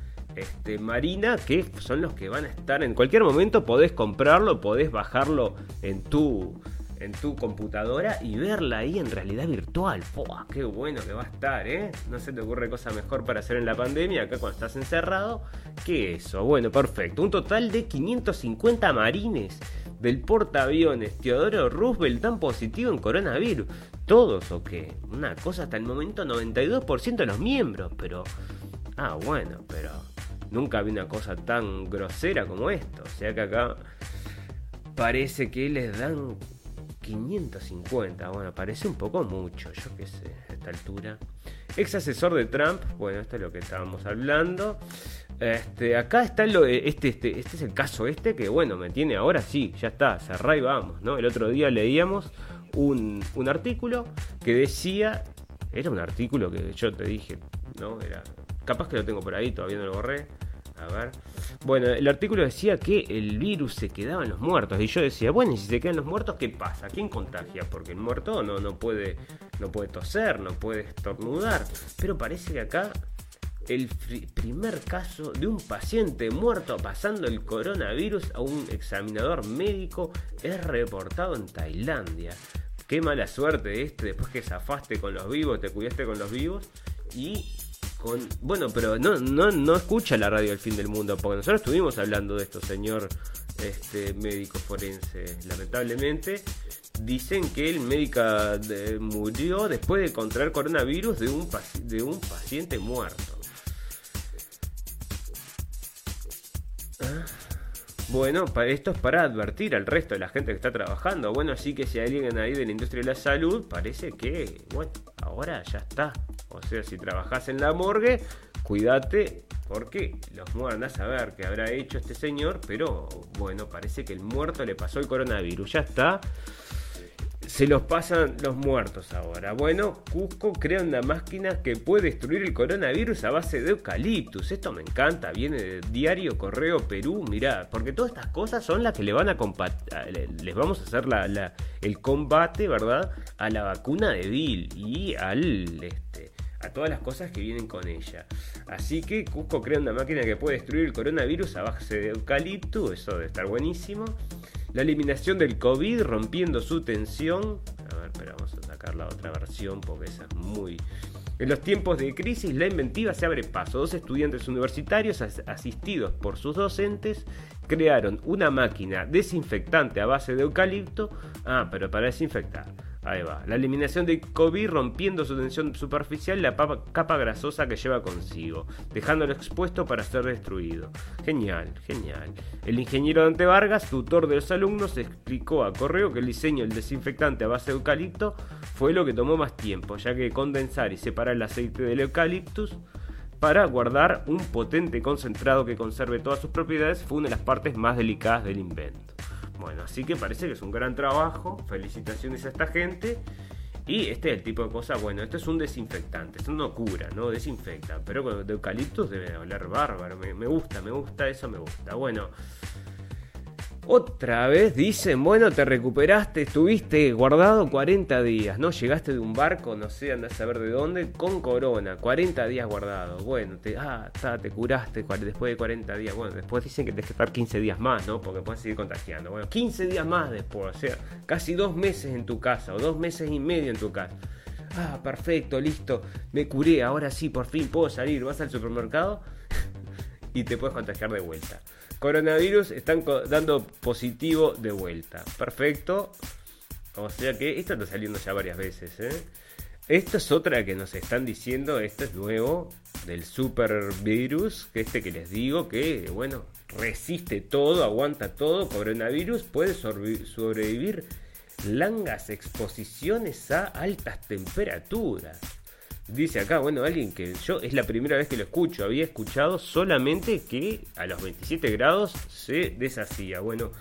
Marina, que son los que van a estar en cualquier momento. Podés comprarlo, podés bajarlo en tu computadora y verla ahí en realidad virtual. ¡Fua! ¡Qué bueno que va a estar! No se te ocurre cosa mejor para hacer en la pandemia acá cuando estás encerrado que eso. Bueno, perfecto. Un total de 550 marines del portaaviones Teodoro Roosevelt tan positivo en coronavirus. ¿Todos o qué? Una cosa, hasta el momento 92% de los miembros, pero... Ah, bueno, pero... Nunca vi una cosa tan grosera como esto. O sea que acá parece que les dan... 550, parece un poco mucho, yo qué sé, a esta altura. Ex asesor de Trump, esto es lo que estábamos hablando. Acá está este es el caso que me tiene ahora sí, ya está, cerrá y vamos, ¿no? El otro día leíamos un artículo que decía, era un artículo que yo te dije, ¿no? Era, capaz que lo tengo por ahí, todavía no lo borré. A ver. El artículo decía que el virus se quedaba en los muertos. Y yo decía, y si se quedan los muertos, ¿qué pasa? ¿Quién contagia? Porque el muerto no puede toser, no puede estornudar. Pero parece que acá el primer caso de un paciente muerto pasando el coronavirus a un examinador médico es reportado en Tailandia. Qué mala suerte después que zafaste con los vivos, te cuidaste con los vivos y... pero no escucha la radio El Fin del Mundo, porque nosotros estuvimos hablando de esto, señor médico forense, lamentablemente, dicen que el médico murió después de contraer coronavirus de un paciente muerto. Bueno, esto es para advertir al resto de la gente que está trabajando. Bueno, así que si hay alguien ahí de la industria de la salud, parece que, bueno, ahora ya está. O sea, si trabajás en la morgue, cuídate, porque los muertos, a saber qué habrá hecho este señor, pero bueno, parece que el muerto le pasó el coronavirus. Ya está. Se los pasan los muertos ahora. Bueno, Cusco crea una máquina que puede destruir el coronavirus a base de eucaliptus. Esto me encanta. Viene de Diario Correo Perú. Mirá, porque todas estas cosas son las que le van a les vamos a hacer el combate, ¿verdad? A la vacuna de Bill y a todas las cosas que vienen con ella. Así que Cusco crea una máquina que puede destruir el coronavirus a base de eucaliptus. Eso debe estar buenísimo. La eliminación del COVID rompiendo su tensión. A ver, pero vamos a sacar la otra versión porque esa es muy... En los tiempos de crisis, la inventiva se abre paso. Dos estudiantes universitarios asistidos por sus docentes crearon una máquina desinfectante a base de eucalipto. Ah, pero para desinfectar. Ahí va. La eliminación del COVID rompiendo su tensión superficial y la capa grasosa que lleva consigo, dejándolo expuesto para ser destruido. Genial, genial. El ingeniero Dante Vargas, tutor de los alumnos, explicó a Correo que el diseño del desinfectante a base de eucalipto fue lo que tomó más tiempo, ya que condensar y separar el aceite del eucaliptus para guardar un potente concentrado que conserve todas sus propiedades fue una de las partes más delicadas del invento. Bueno, así que parece que es un gran trabajo. Felicitaciones a esta gente. Y este es el tipo de cosa. Bueno, esto es un desinfectante. Esto no cura, no desinfecta. Pero con de eucaliptus debe oler bárbaro. Me gusta, eso me gusta. Bueno. Otra vez dicen, bueno, te recuperaste, estuviste guardado 40 días, ¿no? Llegaste de un barco, no sé, andás a ver de dónde, con corona, 40 días guardado. Bueno, te curaste después de 40 días. Bueno, después dicen que tenés que estar 15 días más, ¿no? Porque puedes seguir contagiando. Bueno, 15 días más después, o sea, casi 2 meses en tu casa, o 2 meses y medio en tu casa. Ah, perfecto, listo, me curé, ahora sí, por fin puedo salir. Vas al supermercado y te puedes contagiar de vuelta. Coronavirus están dando positivo de vuelta. Perfecto. O sea que esto está saliendo ya varias veces, ¿eh? Esto es otra que nos están diciendo. Esto es nuevo. Del supervirus. Este que les digo que, bueno, resiste todo, aguanta todo. Coronavirus puede sobrevivir largas exposiciones a altas temperaturas. Dice acá, bueno, alguien que yo es la primera vez que lo escucho, había escuchado solamente que a los 27 grados se deshacía. Bueno,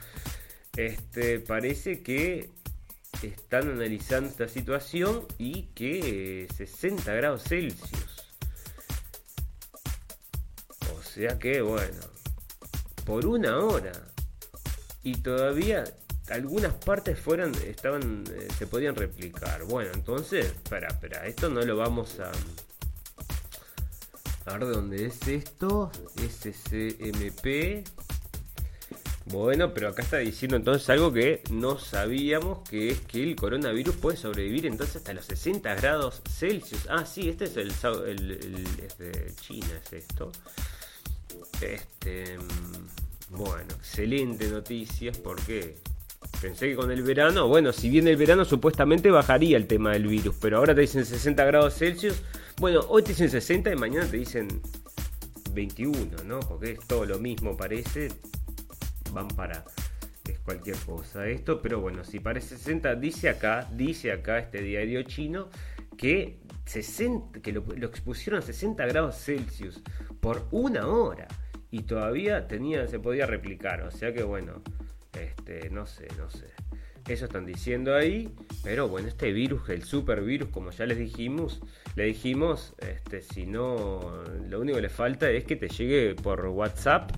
parece que están analizando esta situación y que 60 grados Celsius. O sea que, bueno, por una hora y todavía... Algunas partes se podían replicar. Bueno, entonces, espera, esto no lo vamos a... A ver dónde es esto. SCMP. Bueno, pero acá está diciendo entonces algo que no sabíamos, que es que el coronavirus puede sobrevivir entonces hasta los 60 grados Celsius. Ah, sí, este es es de China, es esto. Bueno, excelente noticias porque... Pensé que con el verano, bueno, si viene el verano supuestamente bajaría el tema del virus, pero ahora te dicen 60 grados Celsius. Bueno, hoy te dicen 60 y mañana te dicen 21, ¿no? Porque es todo lo mismo, parece. Van para... Es cualquier cosa esto, pero bueno, si parece 60, dice acá este diario chino que, 60, que lo expusieron a 60 grados Celsius por una hora y todavía se podía replicar, o sea que bueno... No sé. Eso están diciendo ahí. Pero bueno, este virus, el supervirus, como ya les dijimos, si no, lo único que le falta es que te llegue por WhatsApp.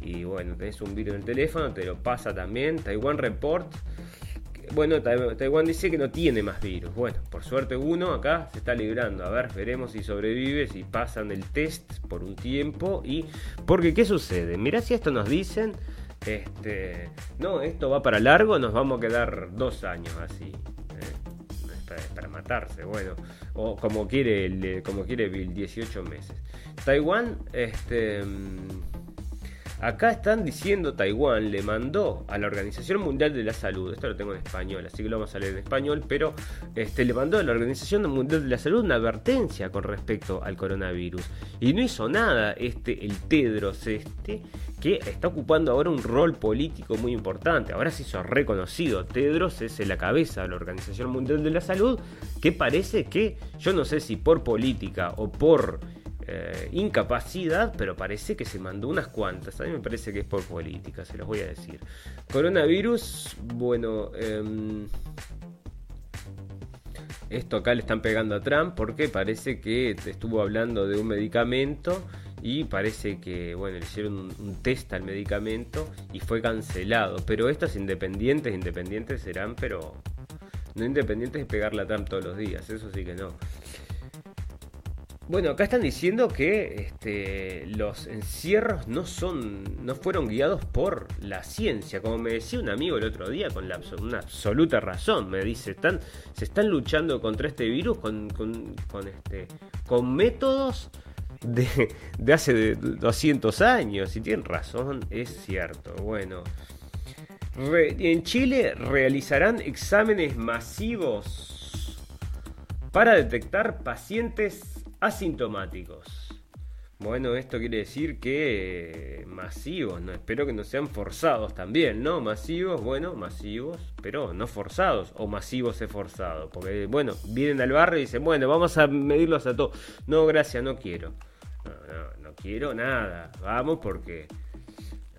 Y bueno, tenés un virus en el teléfono, te lo pasa también. Taiwán Report. Bueno, Taiwán dice que no tiene más virus. Bueno, por suerte uno acá se está librando. A ver, veremos si sobrevive, si pasan el test por un tiempo. Y porque, ¿qué sucede? Mirá si esto nos dicen... No, esto va para largo, nos vamos a quedar 2 años así. Para matarse, bueno. O como quiere Bill, 18 meses. Taiwán, Acá están diciendo Taiwán le mandó a la Organización Mundial de la Salud, esto lo tengo en español, así que lo vamos a leer en español, pero le mandó a la Organización Mundial de la Salud una advertencia con respecto al coronavirus. Y no hizo nada el Tedros que está ocupando ahora un rol político muy importante. Ahora se hizo reconocido. Tedros es la cabeza de la Organización Mundial de la Salud, que parece que, yo no sé si por política o por incapacidad, pero parece que se mandó unas cuantas. A mí me parece que es por política, se los voy a decir. Coronavirus, bueno, esto acá le están pegando a Trump porque parece que estuvo hablando de un medicamento y parece que, bueno, le hicieron un test al medicamento y fue cancelado. Pero estos independientes serán, pero no independientes de pegarle a Trump todos los días, eso sí que no. Bueno, acá están diciendo que los encierros no fueron guiados por la ciencia. Como me decía un amigo el otro día, con una absoluta razón, me dice, se están luchando contra este virus con métodos de hace 200 años. Y tienen razón, es cierto. Bueno, en Chile realizarán exámenes masivos para detectar pacientes asintomáticos. Bueno, esto quiere decir que masivos, no, espero que no sean forzados también, ¿no? Masivos, bueno, masivos, pero no forzados, o masivos es forzado, porque, bueno, vienen al barrio y dicen, bueno, vamos a medirlos a todos. No, gracias, no quiero. No quiero nada. Vamos porque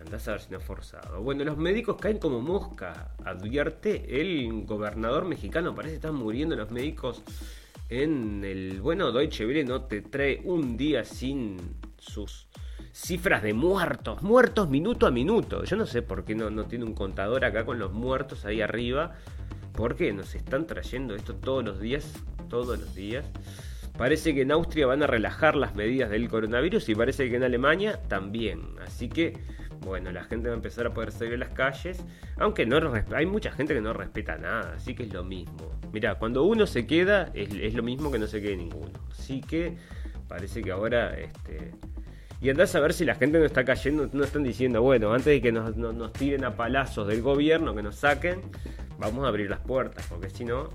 andás a ver si no es forzado. Bueno, los médicos caen como mosca, advierte el gobernador mexicano. Parece que están muriendo los médicos. En el, bueno, Deutsche Welle no te trae un día sin sus cifras de muertos minuto a minuto. Yo no sé por qué no tiene un contador acá con los muertos ahí arriba, porque nos están trayendo esto todos los días. Parece que en Austria van a relajar las medidas del coronavirus y parece que en Alemania también. Así que, bueno, la gente va a empezar a poder salir a las calles, aunque hay mucha gente que no respeta nada, así que es lo mismo. Mirá, cuando uno se queda, es lo mismo que no se quede ninguno. Así que parece que ahora... Y andás a ver si la gente no está cayendo, no están diciendo, bueno, antes de que nos tiren a palazos del gobierno, que nos saquen, vamos a abrir las puertas, porque si no...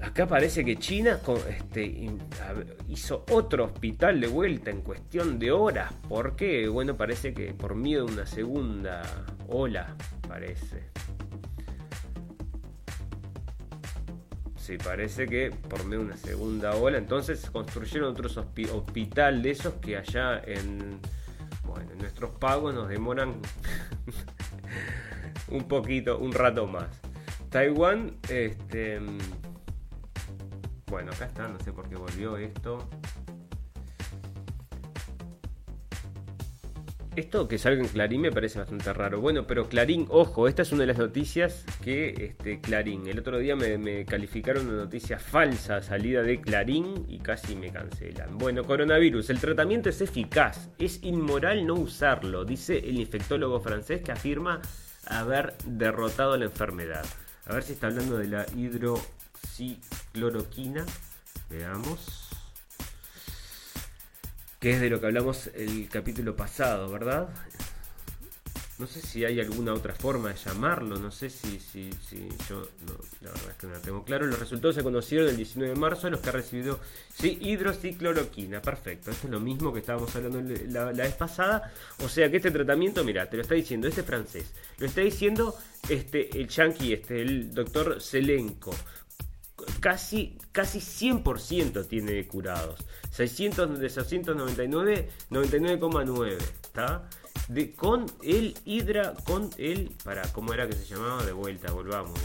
Acá parece que China hizo otro hospital de vuelta en cuestión de horas. ¿Por qué? Bueno, parece que por miedo a una segunda ola, parece. Sí, parece que por medio de una segunda ola. Entonces construyeron otro hospital de esos que allá en nuestros pagos nos demoran un rato más. Taiwán, bueno, acá está, no sé por qué volvió esto. Esto que salga en Clarín me parece bastante raro. Bueno, pero Clarín, ojo, esta es una de las noticias que Clarín. El otro día me calificaron una noticia falsa salida de Clarín y casi me cancelan. Bueno, coronavirus, el tratamiento es eficaz. Es inmoral no usarlo, dice el infectólogo francés que afirma haber derrotado la enfermedad. A ver si está hablando de la hidroxicloroquina. Veamos. Que es de lo que hablamos el capítulo pasado, ¿verdad? No sé si hay alguna otra forma de llamarlo, no sé si yo, no, la verdad es que no lo tengo claro. Los resultados se conocieron el 19 de marzo, los que ha recibido, sí, hidroxicloroquina, perfecto. Esto es lo mismo que estábamos hablando la vez pasada, o sea que este tratamiento, mirá, te lo está diciendo este francés, lo está diciendo el yanqui, el doctor Zelenko. Casi 100% tiene curados. 699, 99,9, ¿está? ¿Cómo era que se llamaba? De vuelta, volvamos,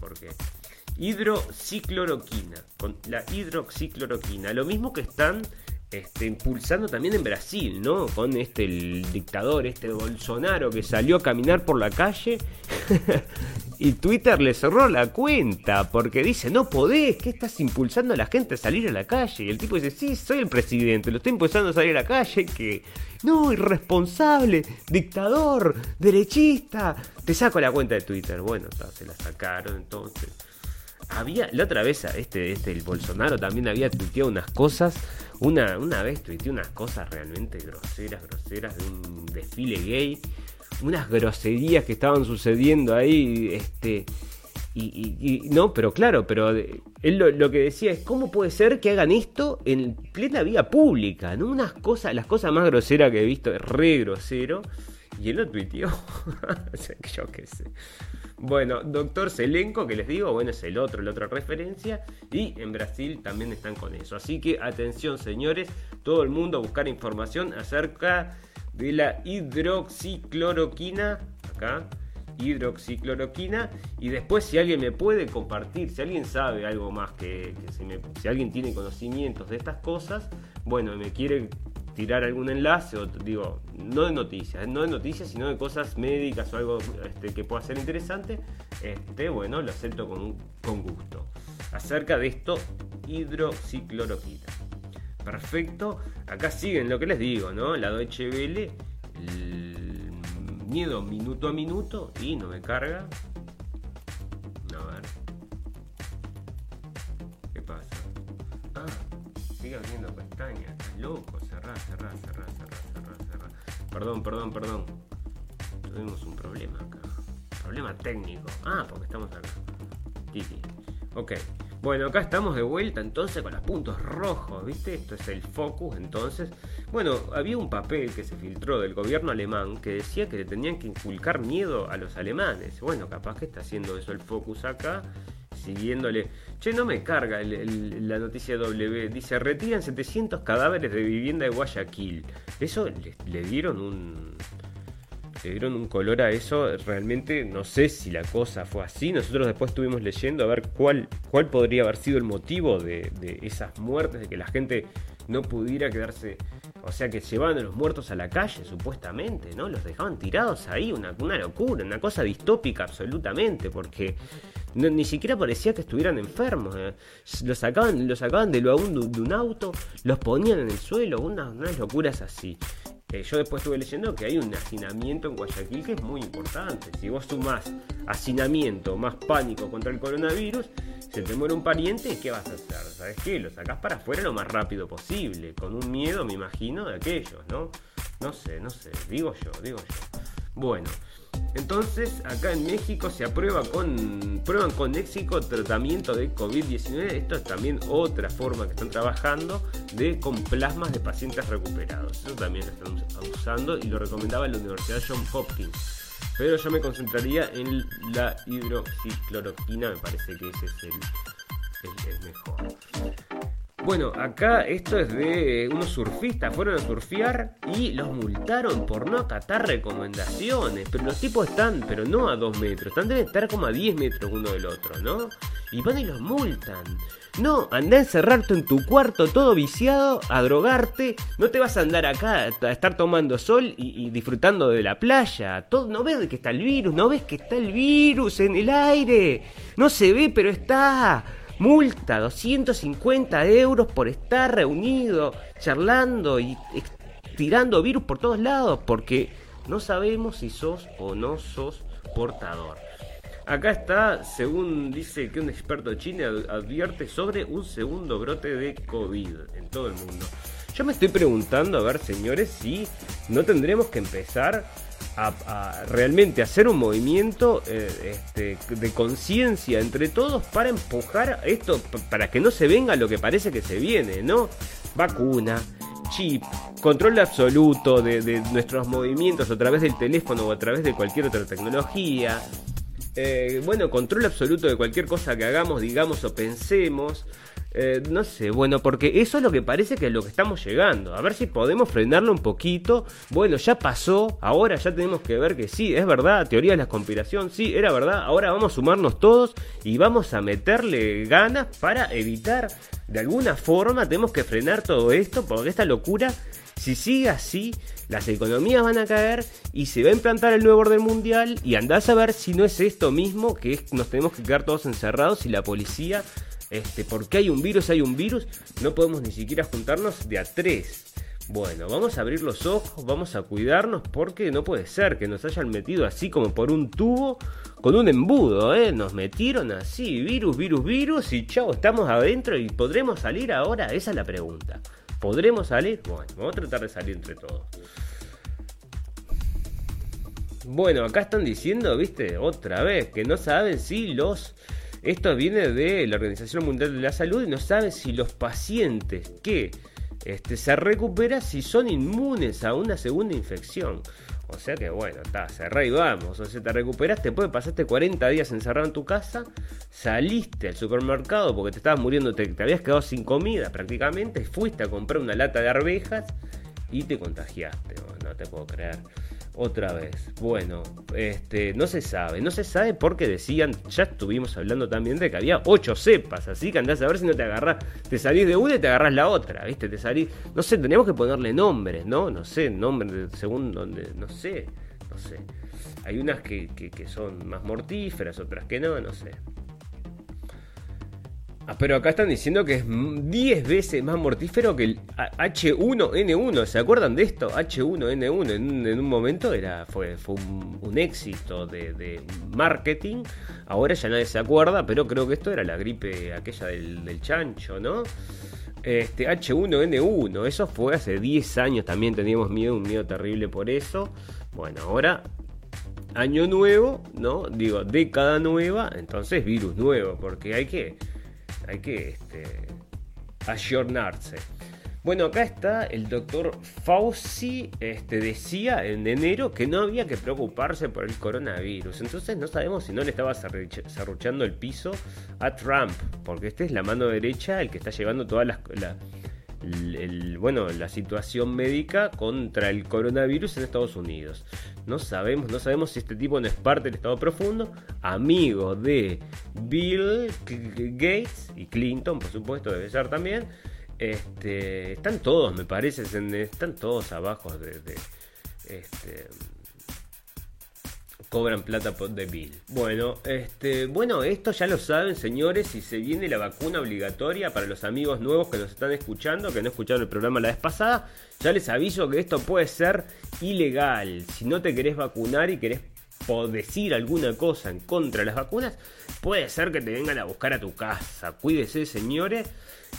porque hidroxicloroquina, con la hidroxicloroquina, lo mismo que están impulsando también en Brasil, ¿no? Con el dictador, Bolsonaro, que salió a caminar por la calle y Twitter le cerró la cuenta porque dice, no podés, ¿qué estás impulsando a la gente a salir a la calle? Y el tipo dice, sí, soy el presidente, lo estoy impulsando a salir a la calle, que no, irresponsable, dictador, derechista, te saco la cuenta de Twitter. Bueno, se la sacaron entonces. Había, la otra vez, el Bolsonaro también había tuiteado unas cosas. Una vez tuiteó unas cosas realmente groseras de un desfile gay. Unas groserías que estaban sucediendo ahí. No, pero claro, pero él lo que decía es: ¿cómo puede ser que hagan esto en plena vía pública? ¿No? Las cosas más groseras que he visto, re grosero. Y él lo tuiteó. Yo qué sé. Bueno, doctor Zelenko, que les digo, bueno, es la otra referencia. Y en Brasil también están con eso. Así que atención, señores, todo el mundo a buscar información acerca de la hidroxicloroquina. Acá, hidroxicloroquina. Y después, si alguien me puede compartir, si alguien sabe algo más, si alguien tiene conocimientos de estas cosas, bueno, me quiere tirar algún enlace, o digo, no de noticias, sino de cosas médicas o algo que pueda ser interesante, bueno, lo acepto con gusto. Acerca de esto, hidroxicloroquina. Perfecto, acá siguen lo que les digo, ¿no? La Deutsche Welle, el miedo minuto a minuto, y no me carga. A ver. ¿Qué pasa? Ah, sigue abriendo pestañas, estás loco. Cerrar. Perdón. Tuvimos un problema acá. Problema técnico. Ah, porque estamos acá. Tiki. Ok. Bueno, acá estamos de vuelta entonces con los puntos rojos, ¿viste? Esto es el focus entonces. Bueno, había un papel que se filtró del gobierno alemán que decía que le tenían que inculcar miedo a los alemanes. Bueno, capaz que está haciendo eso el focus acá. Siguiéndole. Che, no me carga la noticia W. Dice: retiran 700 cadáveres de vivienda de Guayaquil. Eso le dieron un color a eso. Realmente no sé si la cosa fue así. Nosotros después estuvimos leyendo a ver cuál podría haber sido el motivo de esas muertes, de que la gente no pudiera quedarse. O sea, que llevaban a los muertos a la calle, supuestamente, ¿no? Los dejaban tirados ahí, una locura, una cosa distópica absolutamente, porque ni siquiera parecía que estuvieran enfermos. Los sacaban de lo aún de un auto, los ponían en el suelo, unas locuras así. Yo después estuve leyendo que hay un hacinamiento en Guayaquil que es muy importante. Si vos sumás hacinamiento más pánico contra el coronavirus, se te muere un pariente, ¿qué vas a hacer? ¿Sabes qué? Lo sacás para afuera lo más rápido posible, con un miedo, me imagino, de aquellos, ¿no? No sé, digo yo. Bueno, entonces acá en México se aprueba prueban con éxito tratamiento de COVID-19. Esto es también otra forma que están trabajando con plasmas de pacientes recuperados. Eso también lo están usando y lo recomendaba la Universidad Johns Hopkins. Pero yo me concentraría en la hidroxicloroquina, me parece que ese es el mejor. Bueno, acá esto es de unos surfistas, fueron a surfear y los multaron por no acatar recomendaciones. Pero los tipos están, pero no a 2 metros, deben estar como a 10 metros uno del otro, ¿no? Y van y los multan. No, andá a encerrarte en tu cuarto todo viciado, a drogarte. No te vas a andar acá a estar tomando sol y disfrutando de la playa. No ves que está el virus, en el aire. No se ve, pero está. Multa, 250 euros por estar reunido, charlando y tirando virus por todos lados, porque no sabemos si sos o no sos portador. Acá está, según dice que un experto chino advierte sobre un segundo brote de COVID en todo el mundo. Yo me estoy preguntando, a ver, señores, si no tendremos que empezar a realmente hacer un movimiento de conciencia entre todos para empujar esto, para que no se venga lo que parece que se viene, ¿no? Vacuna, chip, control absoluto de nuestros movimientos a través del teléfono o a través de cualquier otra tecnología. Control absoluto de cualquier cosa que hagamos, digamos o pensemos. Porque eso es lo que parece que es lo que estamos llegando. A ver si podemos frenarlo un poquito. Bueno, ya pasó, ahora ya tenemos que ver que sí, es verdad, teoría de la conspiración, sí, era verdad. Ahora vamos a sumarnos todos y vamos a meterle ganas para evitar, de alguna forma, tenemos que frenar todo esto, porque esta locura, si sigue así, las economías van a caer y se va a implantar el nuevo orden mundial. Y andás a ver si no es esto mismo, nos tenemos que quedar todos encerrados y la policía... porque hay un virus, no podemos ni siquiera juntarnos de a 3. Bueno, vamos a abrir los ojos, vamos a cuidarnos, porque no puede ser que nos hayan metido así como por un tubo, con un embudo, ¿eh? Nos metieron así, virus, y chao, estamos adentro y ¿podremos salir ahora? Esa es la pregunta. ¿Podremos salir? Bueno, vamos a tratar de salir entre todos. Bueno, acá están diciendo, viste, otra vez, que no saben si los... Esto viene de la Organización Mundial de la Salud y no saben si los pacientes que se recuperan si son inmunes a una segunda infección. O sea que bueno, está, cerrá y vamos. O sea, te recuperaste, pues pasaste 40 días encerrado en tu casa, saliste al supermercado porque te estabas muriendo, te habías quedado sin comida prácticamente, fuiste a comprar una lata de arvejas y te contagiaste. No te puedo creer. Otra vez. Bueno, no se sabe porque decían, ya estuvimos hablando también de que había 8 cepas, así que andás a ver si no te agarrás, te salís de una y te agarrás la otra, ¿viste? Te salís, no sé, teníamos que ponerle nombres, ¿no? No sé, nombres según donde, no sé. Hay unas que son más mortíferas, otras que no sé. Pero acá están diciendo que es 10 veces más mortífero que el H1N1. ¿Se acuerdan de esto? H1N1 en un momento fue un éxito de marketing. Ahora ya nadie se acuerda, pero creo que esto era la gripe aquella del chancho, ¿no? H1N1, eso fue hace 10 años. También teníamos miedo, un miedo terrible por eso. Bueno, ahora... año nuevo, ¿no? Digo, década nueva, entonces virus nuevo, porque hay que ayornarse. Bueno, acá está el doctor Fauci, decía en enero que no había que preocuparse por el coronavirus. Entonces no sabemos si no le estaba serruchando el piso a Trump, porque es la mano derecha el que está llevando toda la situación médica contra el coronavirus en Estados Unidos. No sabemos si este tipo no es parte del Estado Profundo, amigo de Bill Gates y Clinton, por supuesto, debe ser también. Están todos, me parece, están todos abajo de cobran plata de Bill. Bueno, esto ya lo saben, señores, y se viene la vacuna obligatoria para los amigos nuevos que nos están escuchando, que no escucharon el programa la vez pasada. Ya les aviso que esto puede ser ilegal. Si no te querés vacunar y querés decir alguna cosa en contra de las vacunas, puede ser que te vengan a buscar a tu casa. Cuídese, señores.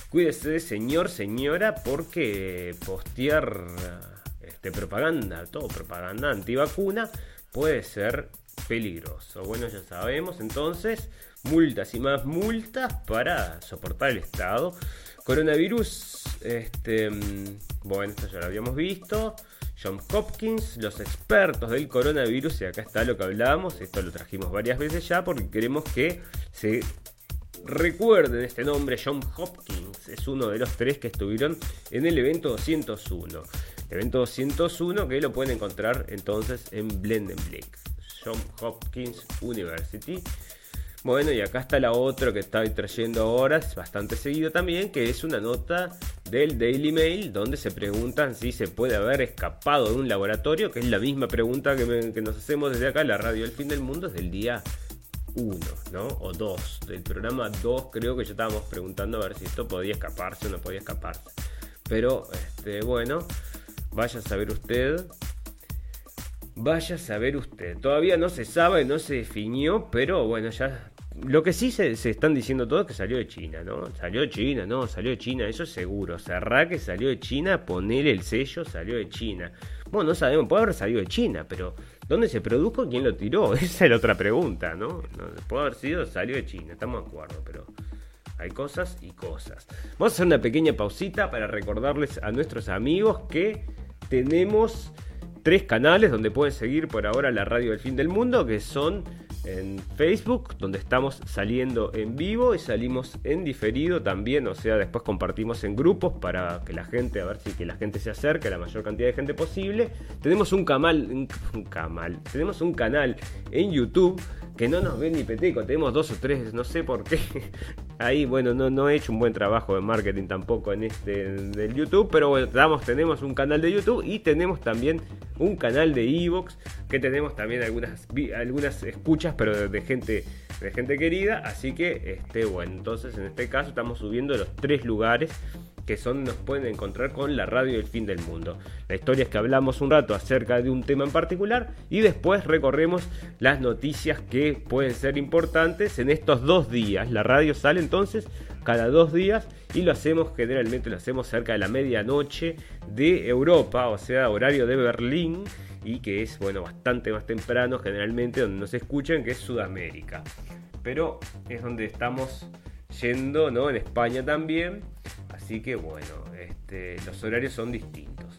Cuídese, señor, señora, porque postear propaganda, todo propaganda antivacuna, puede ser peligroso. Bueno, ya sabemos, entonces, multas y más multas para soportar el Estado. Coronavirus, bueno, esto ya lo habíamos visto. Johns Hopkins, los expertos del coronavirus, y acá está lo que hablábamos, esto lo trajimos varias veces ya porque queremos que se recuerden este nombre. Johns Hopkins es uno de los 3 que estuvieron en el evento 201. Evento 201 que lo pueden encontrar entonces en Blenden Blake, Johns Hopkins University. Bueno, y acá está la otra que estoy trayendo ahora, es bastante seguido también, que es una nota del Daily Mail donde se preguntan si se puede haber escapado de un laboratorio, que es la misma pregunta que nos hacemos desde acá, la radio del fin del mundo, desde el día 1, ¿no? O 2, del programa 2 creo que ya estábamos preguntando a ver si esto podía escaparse o no podía escaparse. Pero, bueno... Vaya a saber usted. Todavía no se sabe, no se definió, pero bueno, ya... Lo que sí se están diciendo todos es que salió de China, ¿no? Salió de China, eso es seguro. Cerrá que salió de China, ponele el sello, salió de China. Bueno, no sabemos, puede haber salido de China, pero ¿dónde se produjo? ¿Quién lo tiró? Esa es la otra pregunta, ¿no? Puede haber sido, salió de China, estamos de acuerdo, pero... hay cosas y cosas. Vamos a hacer una pequeña pausita para recordarles a nuestros amigos que tenemos 3 canales donde pueden seguir por ahora la radio del fin del mundo, que son en Facebook, donde estamos saliendo en vivo y salimos en diferido también, o sea, después compartimos en grupos para que la gente, a ver si que la gente se acerque, la mayor cantidad de gente posible. Tenemos un canal en YouTube que no nos ven ni peteco, tenemos 2 o 3, no sé por qué. Ahí, bueno, no he hecho un buen trabajo de marketing tampoco en del YouTube, pero bueno, tenemos un canal de YouTube y tenemos también un canal de iVoox, que tenemos también algunas escuchas, pero de gente de gente querida, así que bueno, entonces en este caso estamos subiendo los tres lugares que son, nos pueden encontrar con la radio del fin del mundo. La historia es que hablamos un rato acerca de un tema en particular y después recorremos las noticias que pueden ser importantes en estos 2 días. La radio sale entonces cada 2 días y lo hacemos, generalmente lo hacemos cerca de la medianoche de Europa, o sea, horario de Berlín, y que es, bueno, bastante más temprano generalmente donde nos escuchan, que es Sudamérica. Pero es donde estamos yendo, ¿no? En España también. Así que bueno, los horarios son distintos.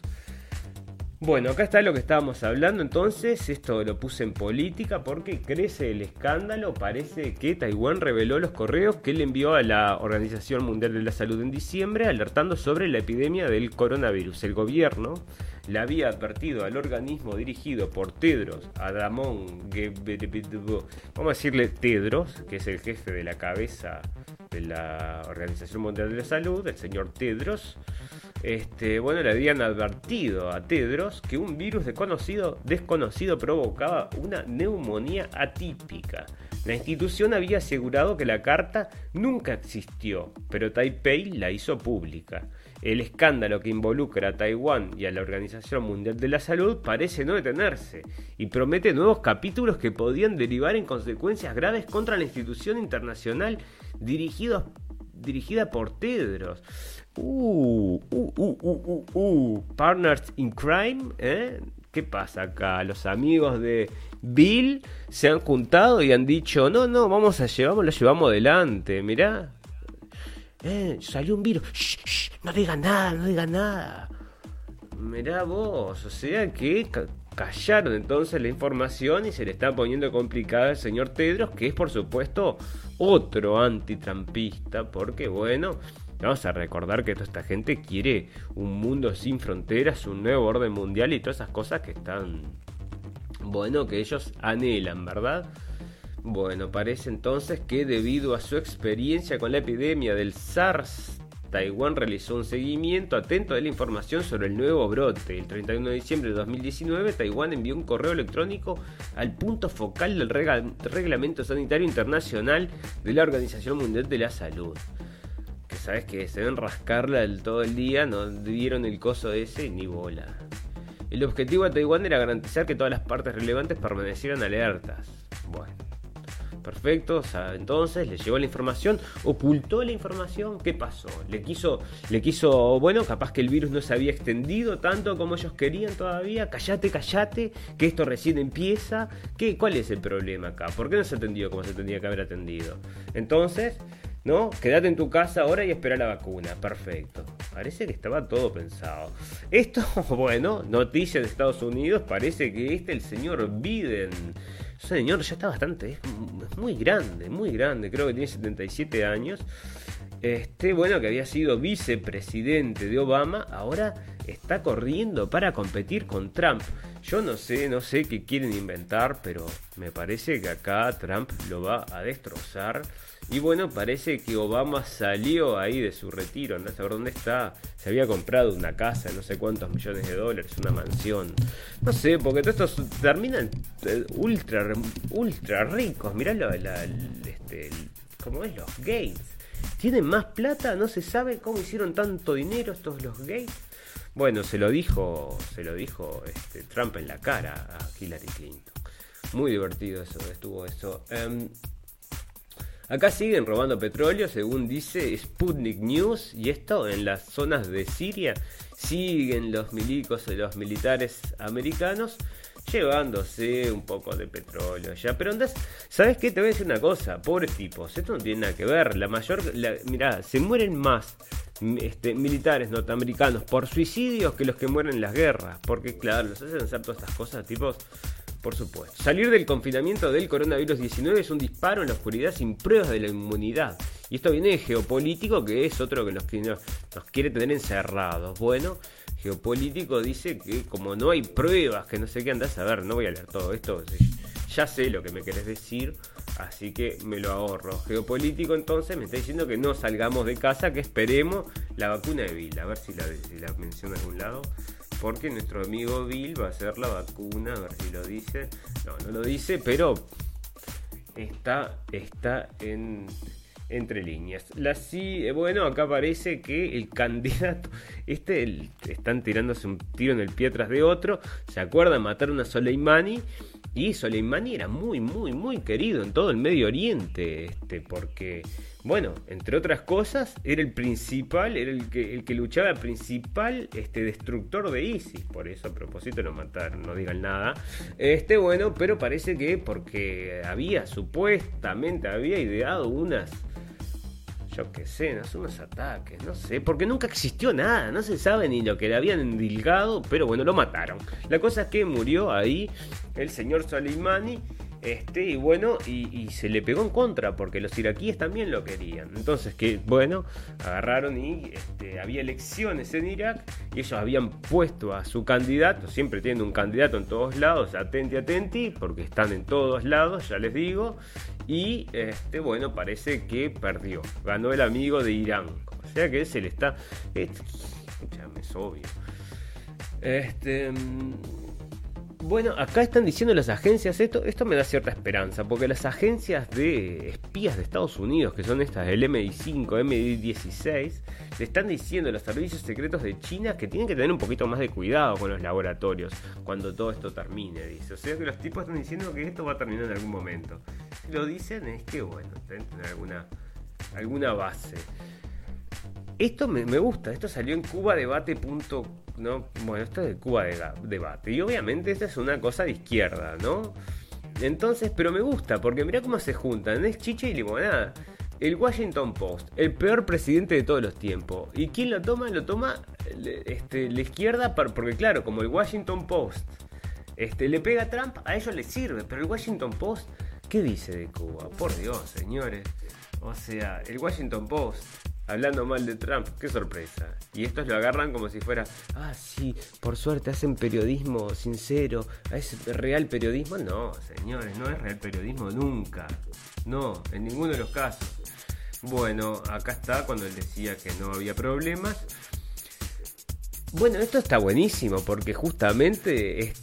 Bueno, acá está lo que estábamos hablando entonces. Esto lo puse en política porque crece el escándalo. Parece que Taiwán reveló los correos que le envió a la Organización Mundial de la Salud en diciembre alertando sobre la epidemia del coronavirus. El gobierno le había advertido al organismo dirigido por Tedros, vamos a decirle Tedros, que es el jefe de la cabeza de la Organización Mundial de la Salud, el señor Tedros, le habían advertido a Tedros que un virus desconocido provocaba una neumonía atípica. La institución había asegurado que la carta nunca existió, pero Taipei la hizo pública. El escándalo que involucra a Taiwán y a la Organización Mundial de la Salud parece no detenerse y promete nuevos capítulos que podrían derivar en consecuencias graves contra la institución internacional dirigida por Tedros. Partners in Crime, ¿eh? ¿Qué pasa acá? Los amigos de Bill se han juntado y han dicho, no, lo llevamos adelante, mirá. Salió un virus. Shh, no diga nada. Mirá vos, o sea que callaron entonces la información y se le está poniendo complicada al señor Tedros, que es por supuesto otro antitrampista, porque bueno, vamos a recordar que toda esta gente quiere un mundo sin fronteras, un nuevo orden mundial y todas esas cosas que están, bueno, que ellos anhelan, ¿verdad? Bueno, parece entonces que debido a su experiencia con la epidemia del SARS, Taiwán realizó un seguimiento atento de la información sobre el nuevo brote. El 31 de diciembre de 2019, Taiwán envió un correo electrónico al punto focal del Reglamento Sanitario Internacional de la Organización Mundial de la Salud. Que sabes que se ven rascarla todo el día, no dieron el coso ese ni bola. El objetivo de Taiwán era garantizar que todas las partes relevantes permanecieran alertas. Bueno. Perfecto, o sea, entonces le llegó la información, ocultó la información, ¿qué pasó? Le quiso, bueno, capaz que el virus no se había extendido tanto como ellos querían todavía, cállate, que esto recién empieza, ¿cuál es el problema acá? ¿Por qué no se atendió como se tendría que haber atendido? Entonces, ¿no? Quédate en tu casa ahora y espera la vacuna, perfecto. Parece que estaba todo pensado. Esto, bueno, noticia de Estados Unidos, parece que el señor Biden, señor, ya está bastante, es muy grande, creo que tiene 77 años. Que había sido vicepresidente de Obama, ahora está corriendo para competir con Trump. Yo no sé qué quieren inventar, pero me parece que acá Trump lo va a destrozar. Y bueno, parece que Obama salió ahí de su retiro, andá a saber dónde está. Se había comprado una casa, no sé cuántos millones de dólares, una mansión. No sé, porque todos estos terminan ultra ricos. Mirá cómo es los Gates. ¿Tienen más plata? No se sabe cómo hicieron tanto dinero estos los Gates. Bueno, se lo dijo Trump en la cara a Hillary Clinton. Muy divertido estuvo eso. Acá siguen robando petróleo, según dice Sputnik News, y esto en las zonas de Siria siguen los militares americanos llevándose un poco de petróleo ya. Pero andás, ¿sabes qué? Te voy a decir una cosa, pobres tipos, esto no tiene nada que ver. Mirá, se mueren más militares norteamericanos por suicidios que los que mueren en las guerras, porque claro, los hacen hacer todas estas cosas, tipos. Por supuesto. Salir del confinamiento del coronavirus 19 es un disparo en la oscuridad sin pruebas de la inmunidad. Y esto viene de Geopolítico, que es otro que nos quiere tener encerrados. Bueno, Geopolítico dice que como no hay pruebas, que no sé qué, andás a ver, no voy a leer todo esto. Ya sé lo que me querés decir, así que me lo ahorro. Geopolítico entonces me está diciendo que no salgamos de casa, que esperemos la vacuna de Bill. A ver si la menciona en algún lado. Porque nuestro amigo Bill va a hacer la vacuna, a ver si lo dice. No lo dice, pero está entre líneas. Bueno, acá parece que el candidato, están tirándose un tiro en el pie tras de otro. ¿Se acuerdan? Mataron a Soleimani. Y Soleimani era muy, muy, muy querido en todo el Medio Oriente, porque, bueno, entre otras cosas, era el principal, era el que luchaba principal, destructor de ISIS. Por eso a propósito lo mataron, no digan nada. Bueno, pero parece que porque supuestamente había ideado unas... yo qué sé, no son unos ataques, no sé, porque nunca existió nada, no se sabe ni lo que le habían endilgado, pero bueno, lo mataron. La cosa es que murió ahí el señor Soleimani, y bueno, y se le pegó en contra, porque los iraquíes también lo querían. Entonces, que bueno, agarraron y había elecciones en Irak, y ellos habían puesto a su candidato, siempre tienen un candidato en todos lados, atenti, porque están en todos lados, ya les digo. Y bueno, parece que perdió. Ganó el amigo de Irán. O sea que se le está... escúchame, es obvio. Bueno, acá están diciendo las agencias esto me da cierta esperanza, porque las agencias de espías de Estados Unidos, que son estas del MI5, MI16, le están diciendo a los servicios secretos de China que tienen que tener un poquito más de cuidado con los laboratorios cuando todo esto termine, dice. O sea que los tipos están diciendo que esto va a terminar en algún momento. Si lo dicen es que, bueno, tienen que tener alguna base. Esto me gusta, esto salió en cubadebate.com. No, bueno, esto es de Cuba Debate. Y obviamente esta es una cosa de izquierda, ¿no? Entonces, pero me gusta, porque mirá cómo se juntan. Es chicha y limonada. El Washington Post, el peor presidente de todos los tiempos. ¿Y quién lo toma? Lo toma la izquierda, porque claro, como el Washington Post le pega a Trump, a ellos les sirve. Pero el Washington Post, ¿qué dice de Cuba? Por Dios, señores. O sea, el Washington Post hablando mal de Trump, qué sorpresa. Y estos lo agarran como si fuera, sí, por suerte hacen periodismo sincero, es real periodismo. No, señores, no es real periodismo nunca. No, en ninguno de los casos. Bueno, acá está cuando él decía que no había problemas. Bueno, esto está buenísimo porque justamente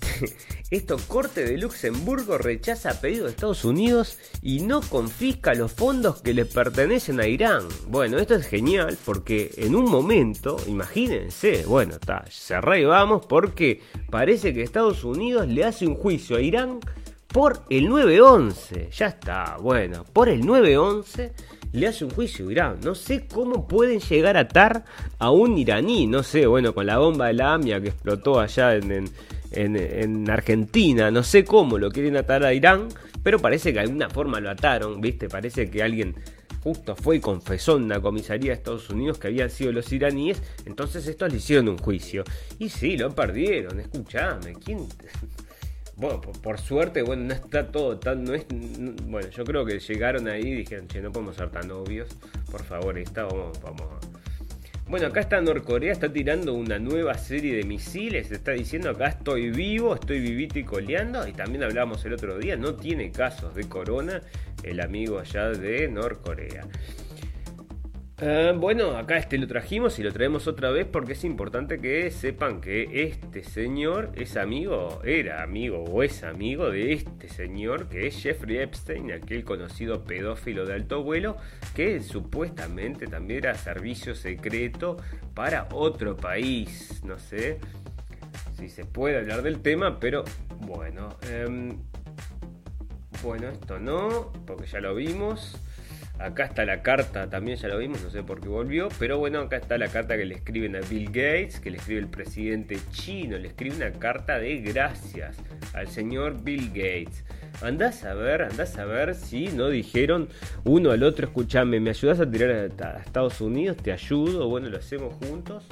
Corte de Luxemburgo rechaza pedido de Estados Unidos y no confisca los fondos que le pertenecen a Irán. Bueno, esto es genial porque en un momento, imagínense, bueno, cerré y vamos porque parece que Estados Unidos le hace un juicio a Irán por el 9/11. Ya está, bueno, por el 9/11 le hace un juicio a Irán. No sé cómo pueden llegar a atar a un iraní, no sé, bueno, con la bomba de la AMIA que explotó allá en Argentina, no sé cómo lo quieren atar a Irán, pero parece que de alguna forma lo ataron, ¿viste? Parece que alguien justo fue y confesó en la comisaría de Estados Unidos que habían sido los iraníes, entonces estos le hicieron un juicio. Y sí, lo perdieron, escuchame, ¿quién...? Bueno, por suerte, bueno, no está todo tan... bueno, yo creo que llegaron ahí y dijeron, che, no podemos ser tan obvios, por favor, vamos. Bueno, acá está Norcorea, está tirando una nueva serie de misiles, está diciendo, acá estoy vivo, estoy vivito y coleando, y también hablábamos el otro día, no tiene casos de corona el amigo allá de Norcorea. Bueno, acá lo trajimos y lo traemos otra vez porque es importante que sepan que este señor es amigo de este señor que es Jeffrey Epstein, aquel conocido pedófilo de alto vuelo que supuestamente también era servicio secreto para otro país. No sé si se puede hablar del tema, pero bueno. Bueno, esto no, porque ya lo vimos. Acá está la carta, también ya lo vimos, no sé por qué volvió, pero bueno, acá está la carta que le escriben a Bill Gates, que le escribe el presidente chino, le escribe una carta de gracias al señor Bill Gates. Andás a ver si no dijeron uno al otro, escuchame, ¿me ayudás a tirar a Estados Unidos? Te ayudo, bueno, lo hacemos juntos.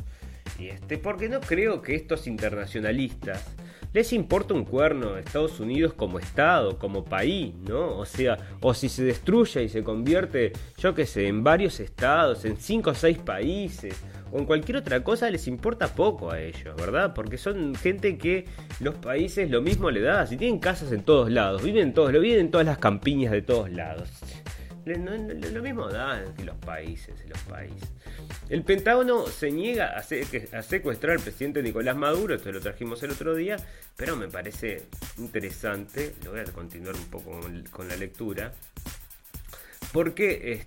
Y porque no creo que estos internacionalistas les importa un cuerno a Estados Unidos como Estado, como país, ¿no? O sea, o si se destruye y se convierte, yo qué sé, en varios estados, en 5 o 6 países, o en cualquier otra cosa, les importa poco a ellos, ¿verdad? Porque son gente que los países lo mismo le da, si tienen casas en todos lados, viven en todas las campiñas de todos lados. Lo mismo dan que los países y los países. El Pentágono se niega a secuestrar al presidente Nicolás Maduro. Esto lo trajimos el otro día, pero me parece interesante. Lo voy a continuar un poco con la lectura. Porque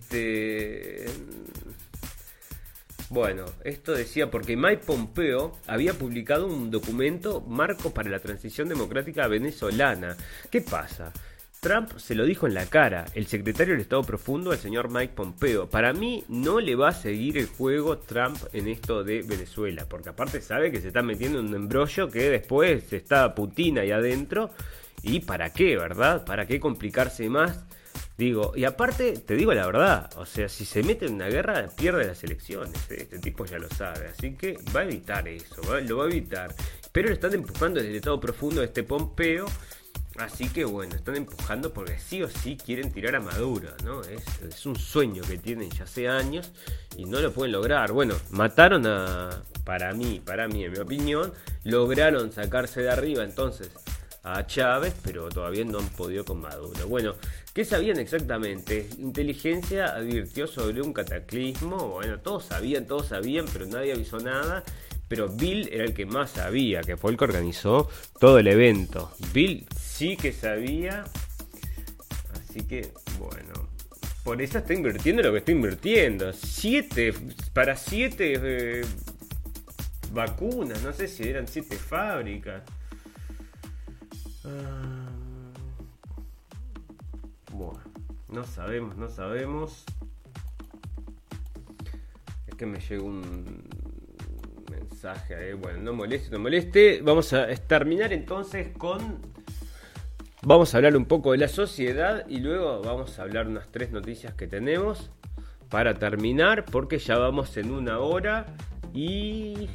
bueno, esto decía porque Mike Pompeo había publicado un documento marco para la transición democrática venezolana. ¿Qué pasa? Trump se lo dijo en la cara, el secretario del Estado Profundo, el señor Mike Pompeo. Para mí no le va a seguir el juego Trump en esto de Venezuela, porque aparte sabe que se está metiendo en un embrollo que después está Putin ahí adentro. ¿Y para qué, verdad? ¿Para qué complicarse más? Digo, y aparte, te digo la verdad, o sea, si se mete en una guerra, pierde las elecciones, ¿eh? Este tipo ya lo sabe, así que va a evitar eso, lo va a evitar. Pero lo están empujando desde el Estado Profundo de este Pompeo. Así que bueno, están empujando porque sí o sí quieren tirar a Maduro, ¿no? Es un sueño que tienen ya hace años y no lo pueden lograr. Bueno, mataron a, para mí, en mi opinión, lograron sacarse de arriba entonces a Chávez, pero todavía no han podido con Maduro. Bueno, ¿qué sabían exactamente? Inteligencia advirtió sobre un cataclismo. Bueno, todos sabían, pero nadie avisó nada. Pero Bill era el que más sabía, que fue el que organizó todo el evento. Bill sí que sabía. Así que, bueno. Por eso está invirtiendo lo que está invirtiendo. Para siete vacunas. No sé si eran 7 fábricas. Bueno, no sabemos. Es que me llegó un mensaje, bueno, no moleste. Vamos a terminar entonces vamos a hablar un poco de la sociedad y luego vamos a hablar unas 3 noticias que tenemos para terminar, porque ya vamos en 1 hora y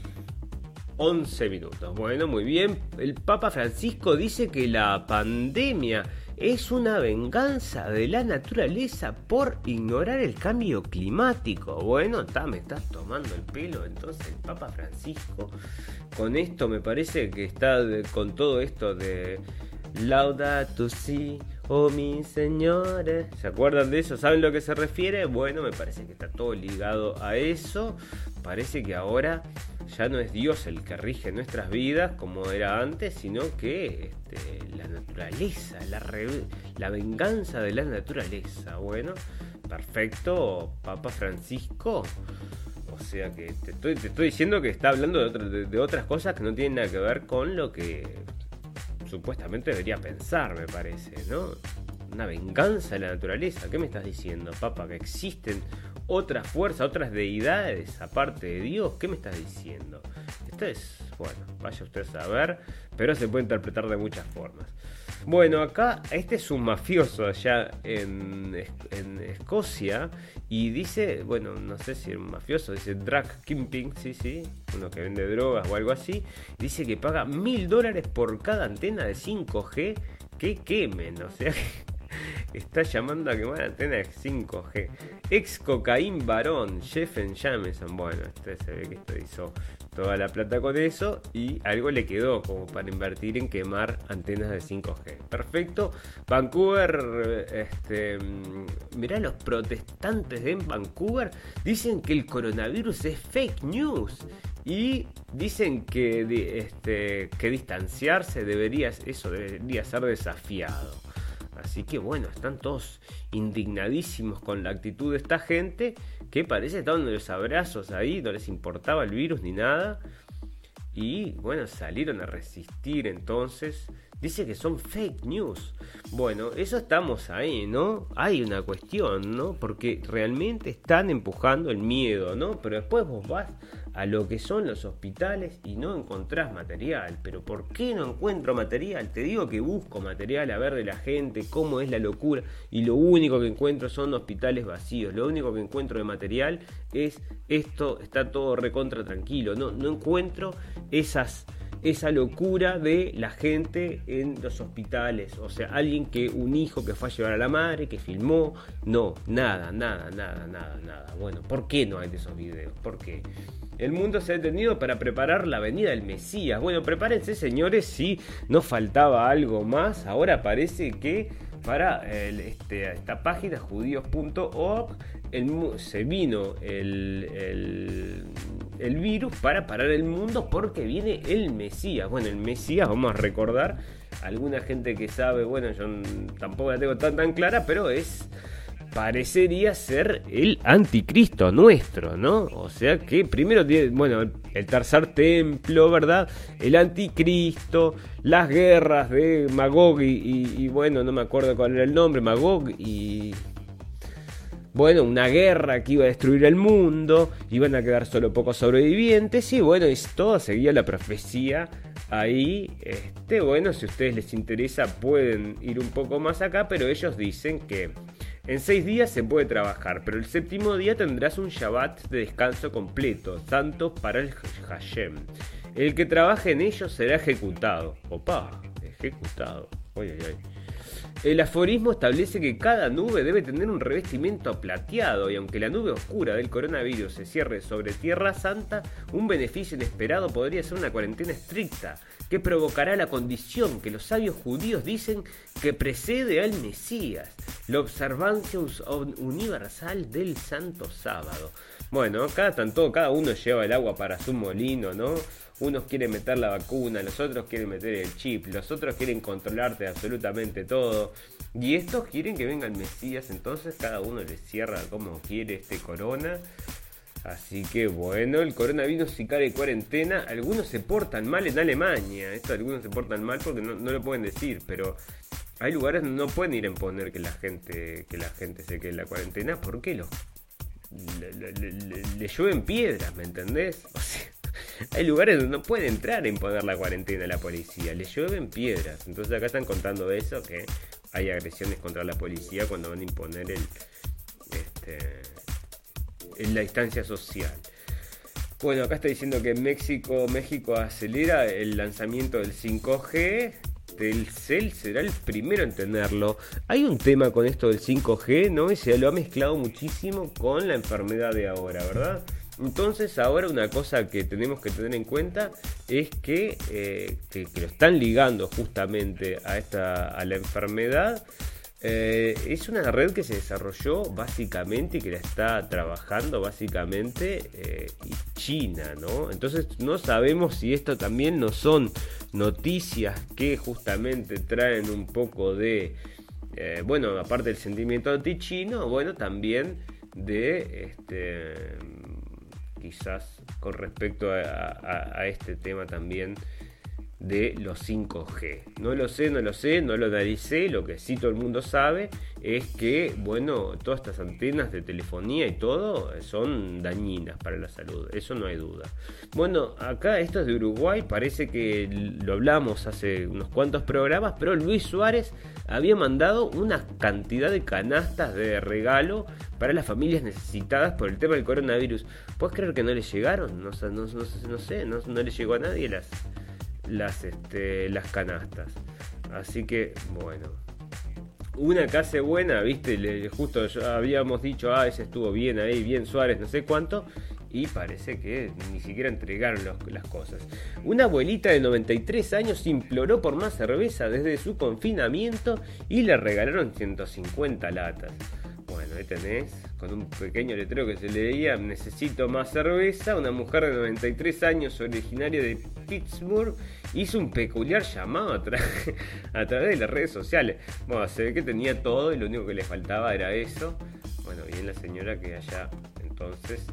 11 minutos. Bueno, muy bien. El Papa Francisco dice que la pandemia es una venganza de la naturaleza por ignorar el cambio climático. Bueno, me estás tomando el pelo. Entonces el Papa Francisco, con esto me parece que está con todo esto de Laudato Si, oh mis señores. ¿Se acuerdan de eso? ¿Saben a lo que se refiere? Bueno, me parece que está todo ligado a eso. Parece que ahora ya no es Dios el que rige nuestras vidas como era antes, sino que la naturaleza, la venganza de la naturaleza. Bueno, perfecto, Papa Francisco. O sea que te estoy diciendo que está hablando de otras cosas que no tienen nada que ver con lo que supuestamente debería pensar, me parece, ¿no? Una venganza de la naturaleza. ¿Qué me estás diciendo, Papa? Que existen otras fuerzas, otras deidades aparte de Dios. ¿Qué me estás diciendo? Esto es, bueno, vaya usted a saber, pero se puede interpretar de muchas formas. Bueno, acá este es un mafioso allá en Escocia y dice, bueno, no sé si es un mafioso, dice drug kingpin, sí, uno que vende drogas o algo así, dice que paga $1,000 por cada antena de 5G que quemen, o sea que está llamando a quemar antena de 5G. Ex cocaín varón Jeffen Jameson. Bueno, se ve que hizo toda la plata con eso y algo le quedó como para invertir en quemar antenas de 5G. Perfecto. Vancouver, mirá, los protestantes en Vancouver dicen que el coronavirus es fake news y dicen que distanciarse debería ser desafiado. Así que bueno, están todos indignadísimos con la actitud de esta gente que parece estaban de los abrazos ahí, no les importaba el virus ni nada. Y bueno, salieron a resistir entonces. Dice que son fake news. Bueno, eso estamos ahí, ¿no? Hay una cuestión, ¿no? Porque realmente están empujando el miedo, ¿no? Pero después vos vas a lo que son los hospitales y no encontrás material. ¿Pero por qué no encuentro material? Te digo que busco material a ver de la gente, cómo es la locura. Y lo único que encuentro son hospitales vacíos. Lo único que encuentro de material es esto, está todo recontra tranquilo. No encuentro esa locura de la gente en los hospitales, o sea, alguien que un hijo que fue a llevar a la madre, que filmó, no, nada. Bueno, ¿por qué no hay de esos videos? ¿Por qué? El mundo se ha detenido para preparar la venida del Mesías. Bueno, prepárense, señores, si no faltaba algo más, ahora parece que para esta página judíos.org se vino el virus para parar el mundo porque viene el Mesías. Bueno, el Mesías, vamos a recordar, alguna gente que sabe, bueno, yo tampoco la tengo tan clara, pero parecería ser el anticristo nuestro, ¿no? O sea que primero tiene, bueno, el tercer templo, ¿verdad? El anticristo, las guerras de Magog y bueno, no me acuerdo cuál era el nombre, Magog y... Bueno, una guerra que iba a destruir el mundo, iban a quedar solo pocos sobrevivientes y bueno, todo seguía la profecía ahí. Bueno, si a ustedes les interesa pueden ir un poco más acá, pero ellos dicen que en 6 días se puede trabajar, pero el 7º día tendrás un Shabbat de descanso completo, tanto para el Hashem. El que trabaje en ello será ejecutado. Opa, ejecutado. Oye, oye. El aforismo establece que cada nube debe tener un revestimiento plateado y aunque la nube oscura del coronavirus se cierre sobre Tierra Santa, un beneficio inesperado podría ser una cuarentena estricta que provocará la condición que los sabios judíos dicen que precede al Mesías, la observancia universal del Santo Sábado. Bueno, acá tanto cada uno lleva el agua para su molino, ¿no? Unos quieren meter la vacuna, los otros quieren meter el chip, los otros quieren controlarte absolutamente todo. Y estos quieren que venga el Mesías, entonces cada uno le cierra como quiere este corona. Así que bueno, el coronavirus y cara y cuarentena. Algunos se portan mal en Alemania. Algunos se portan mal porque no lo pueden decir, pero... Hay lugares donde no pueden ir a imponer que la gente se quede en la cuarentena porque le llueven piedras, ¿me entendés? O sea, hay lugares donde no puede entrar a imponer la cuarentena a la policía, le llueven piedras. Entonces acá están contando eso, que hay agresiones contra la policía cuando van a imponer la distancia social. Bueno, acá está diciendo que México acelera el lanzamiento del 5G. Telcel será el primero en tenerlo. Hay un tema con esto del 5G, ¿no? Y se lo ha mezclado muchísimo con la enfermedad de ahora, ¿verdad? Entonces ahora una cosa que tenemos que tener en cuenta es que lo están ligando justamente a la enfermedad. Es una red que se desarrolló básicamente y que la está trabajando básicamente China, ¿no? Entonces no sabemos si esto también no son noticias que justamente traen un poco de, bueno, aparte del sentimiento antichino, bueno, también de, quizás con respecto a este tema también, de los 5G. No lo sé, no lo analicé. Lo que sí todo el mundo sabe es que, bueno, todas estas antenas de telefonía y todo son dañinas para la salud, eso no hay duda. Bueno, acá esto es de Uruguay, parece que lo hablamos hace unos cuantos programas, pero Luis Suárez había mandado una cantidad de canastas de regalo para las familias necesitadas por el tema del coronavirus. ¿Puedes creer que no les llegaron? No les llegó a nadie las canastas. Así que bueno, una casa buena, viste, justo habíamos dicho, ese estuvo bien ahí, bien Suárez, no sé cuánto, y parece que ni siquiera entregaron las cosas. Una abuelita de 93 años imploró por más cerveza desde su confinamiento y le regalaron 150 latas. Bueno, ahí tenés, con un pequeño letrero que se leía, necesito más cerveza. Una mujer de 93 años, originaria de Pittsburgh, hizo un peculiar llamado a través de las redes sociales. Bueno, se ve que tenía todo y lo único que le faltaba era eso. Bueno, bien la señora que allá, entonces...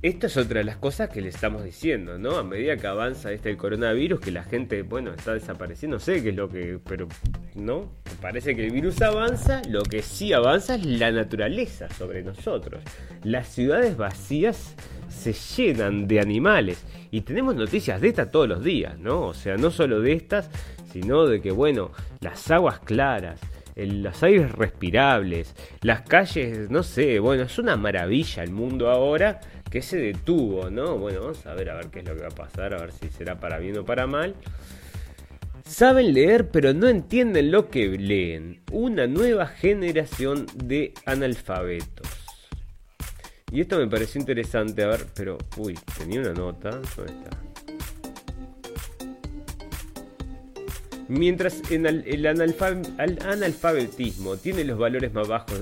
Esta es otra de las cosas que le estamos diciendo, ¿no? A medida que avanza el coronavirus, que la gente, bueno, está desapareciendo, no sé qué es lo que... Pero, ¿no? Parece que el virus avanza, lo que sí avanza es la naturaleza sobre nosotros. Las ciudades vacías se llenan de animales y tenemos noticias de estas todos los días, ¿no? O sea, no solo de estas, sino de que, bueno, las aguas claras, los aires respirables, las calles, no sé, bueno, es una maravilla el mundo ahora que se detuvo, ¿no? Bueno, vamos a ver qué es lo que va a pasar, a ver si será para bien o para mal. Saben leer, pero no entienden lo que leen. Una nueva generación de analfabetos. Y esto me pareció interesante, a ver, pero... Uy, tenía una nota, ¿dónde está? Mientras el analfabetismo tiene los valores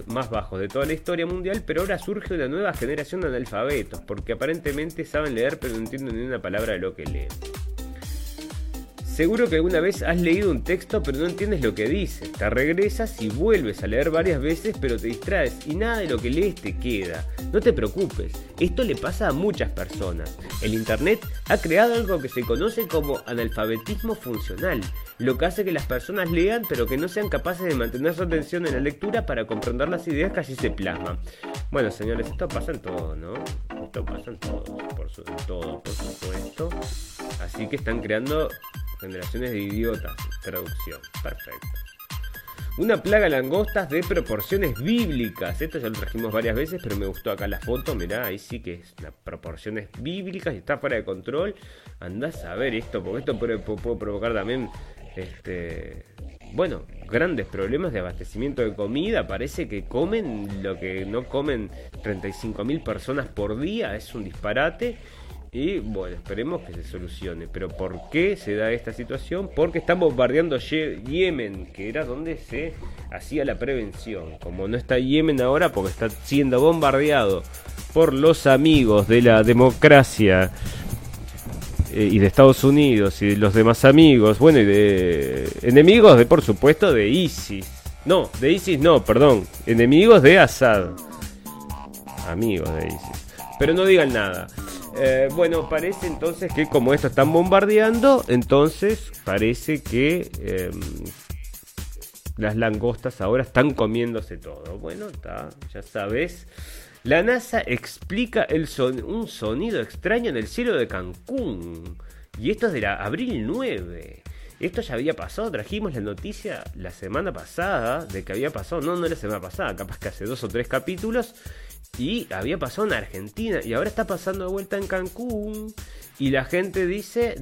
más bajos de toda la historia mundial, pero ahora surge una nueva generación de analfabetos, porque aparentemente saben leer pero no entienden ni una palabra de lo que leen. Seguro que alguna vez has leído un texto pero no entiendes lo que dice, te regresas y vuelves a leer varias veces pero te distraes y nada de lo que lees te queda. No te preocupes, esto le pasa a muchas personas. El internet ha creado algo que se conoce como analfabetismo funcional, lo que hace que las personas lean pero que no sean capaces de mantener su atención en la lectura para comprender las ideas que allí se plasman. Bueno, señores, esto pasa en todo, ¿no? Esto pasa en todo, por supuesto. Así que están creando generaciones de idiotas. Traducción. Perfecto. Una plaga de langostas de proporciones bíblicas. Esto ya lo trajimos varias veces, pero me gustó acá la foto. Mirá, ahí sí que es las proporciones bíblicas y está fuera de control. Andás a ver esto, porque esto puede provocar también grandes problemas de abastecimiento de comida. Parece que comen lo que no comen 35.000 personas por día. Es un disparate. Y bueno, esperemos que se solucione. Pero ¿por qué se da esta situación? Porque están bombardeando Yemen, que era donde se hacía la prevención. Como no está Yemen ahora, porque está siendo bombardeado por los amigos de la democracia y de Estados Unidos y de los demás amigos. Bueno, y de enemigos de, por supuesto, de ISIS. No, de ISIS no, perdón. Enemigos de Assad. Amigos de ISIS. Pero no digan nada. Parece entonces que como esto están bombardeando, entonces parece que las langostas ahora están comiéndose todo. Bueno, está, ya sabes. La NASA explica un sonido extraño en el cielo de Cancún. Y esto es de abril 9. Esto ya había pasado, trajimos la noticia la semana pasada de que había pasado. No la semana pasada, capaz que hace 2 o 3 capítulos. Y había pasado en Argentina y ahora está pasando de vuelta en Cancún. Y la gente dice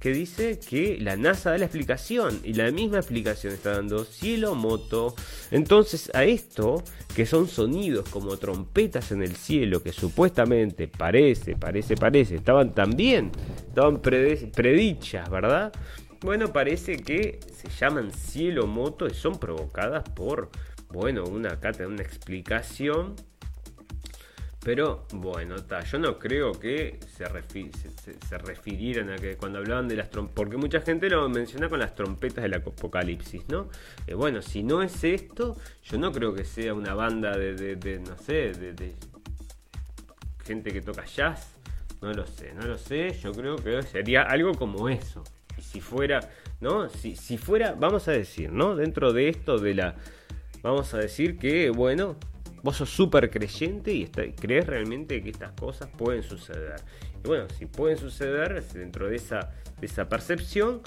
que la NASA da la explicación. Y la misma explicación está dando cielo moto. Entonces a esto, que son sonidos como trompetas en el cielo, que supuestamente parece, estaban predichas, ¿verdad? Bueno, parece que se llaman cielo moto y son provocadas por, una explicación. Pero bueno, yo no creo que se refirieran a que cuando hablaban de las trompetas, porque mucha gente lo menciona con las trompetas del apocalipsis, ¿no? Si no es esto, yo no creo que sea una banda de gente que toca jazz, no lo sé, yo creo que sería algo como eso. Y si fuera, ¿no? Si fuera, vamos a decir, ¿no? Dentro de esto vamos a decir que, vos sos súper creyente y crees realmente que estas cosas pueden suceder. Y si pueden suceder dentro de esa percepción,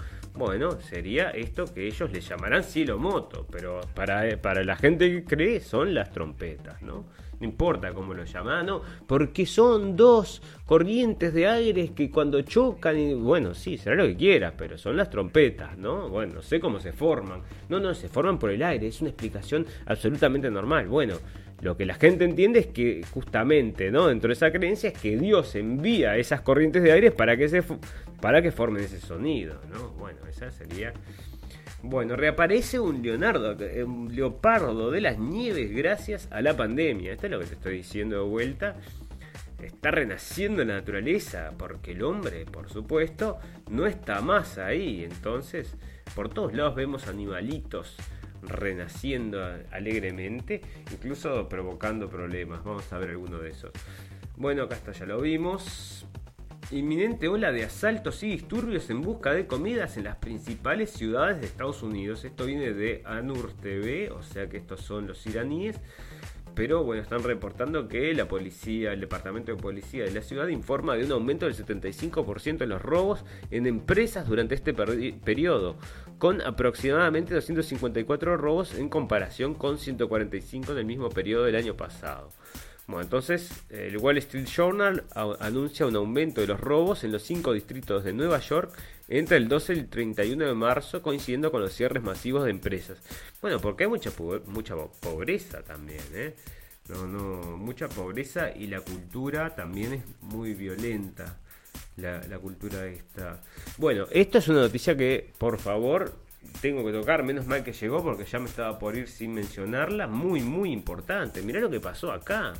sería esto que ellos le llamarán cielo moto. Pero para la gente que cree son las trompetas, ¿no? No importa cómo lo llaman, ¿no? Porque son 2 corrientes de aire que cuando chocan, sí, será lo que quieras, pero son las trompetas, ¿no? No sé cómo se forman. No, se forman por el aire, es una explicación absolutamente normal. Lo que la gente entiende es que justamente, ¿no? Dentro de esa creencia es que Dios envía esas corrientes de aire para que formen ese sonido, ¿no? Esa sería. Reaparece un leopardo de las nieves gracias a la pandemia. Esto es lo que te estoy diciendo de vuelta. Está renaciendo la naturaleza porque el hombre, por supuesto, no está más ahí. Entonces, por todos lados vemos animalitos renaciendo alegremente, incluso provocando problemas. Vamos a ver alguno de esos. Acá está, ya lo vimos. Inminente ola de asaltos y disturbios en busca de comidas en las principales ciudades de Estados Unidos. Esto viene de Anur TV, o sea que estos son los iraníes. Pero están reportando que la policía, el departamento de policía de la ciudad informa de un aumento del 75% de los robos en empresas durante este periodo, con aproximadamente 254 robos en comparación con 145 en el mismo periodo del año pasado. Entonces el Wall Street Journal anuncia un aumento de los robos en los 5 distritos de Nueva York entre el 12 y el 31 de marzo, coincidiendo con los cierres masivos de empresas. Porque hay mucha pobreza también, ¿eh? Mucha pobreza y la cultura también es muy violenta. la cultura esta. Bueno, esta es una noticia que, por favor, tengo que tocar. Menos mal que llegó, porque ya me estaba por ir sin mencionarla. Muy, muy importante. Mirá lo que pasó acá.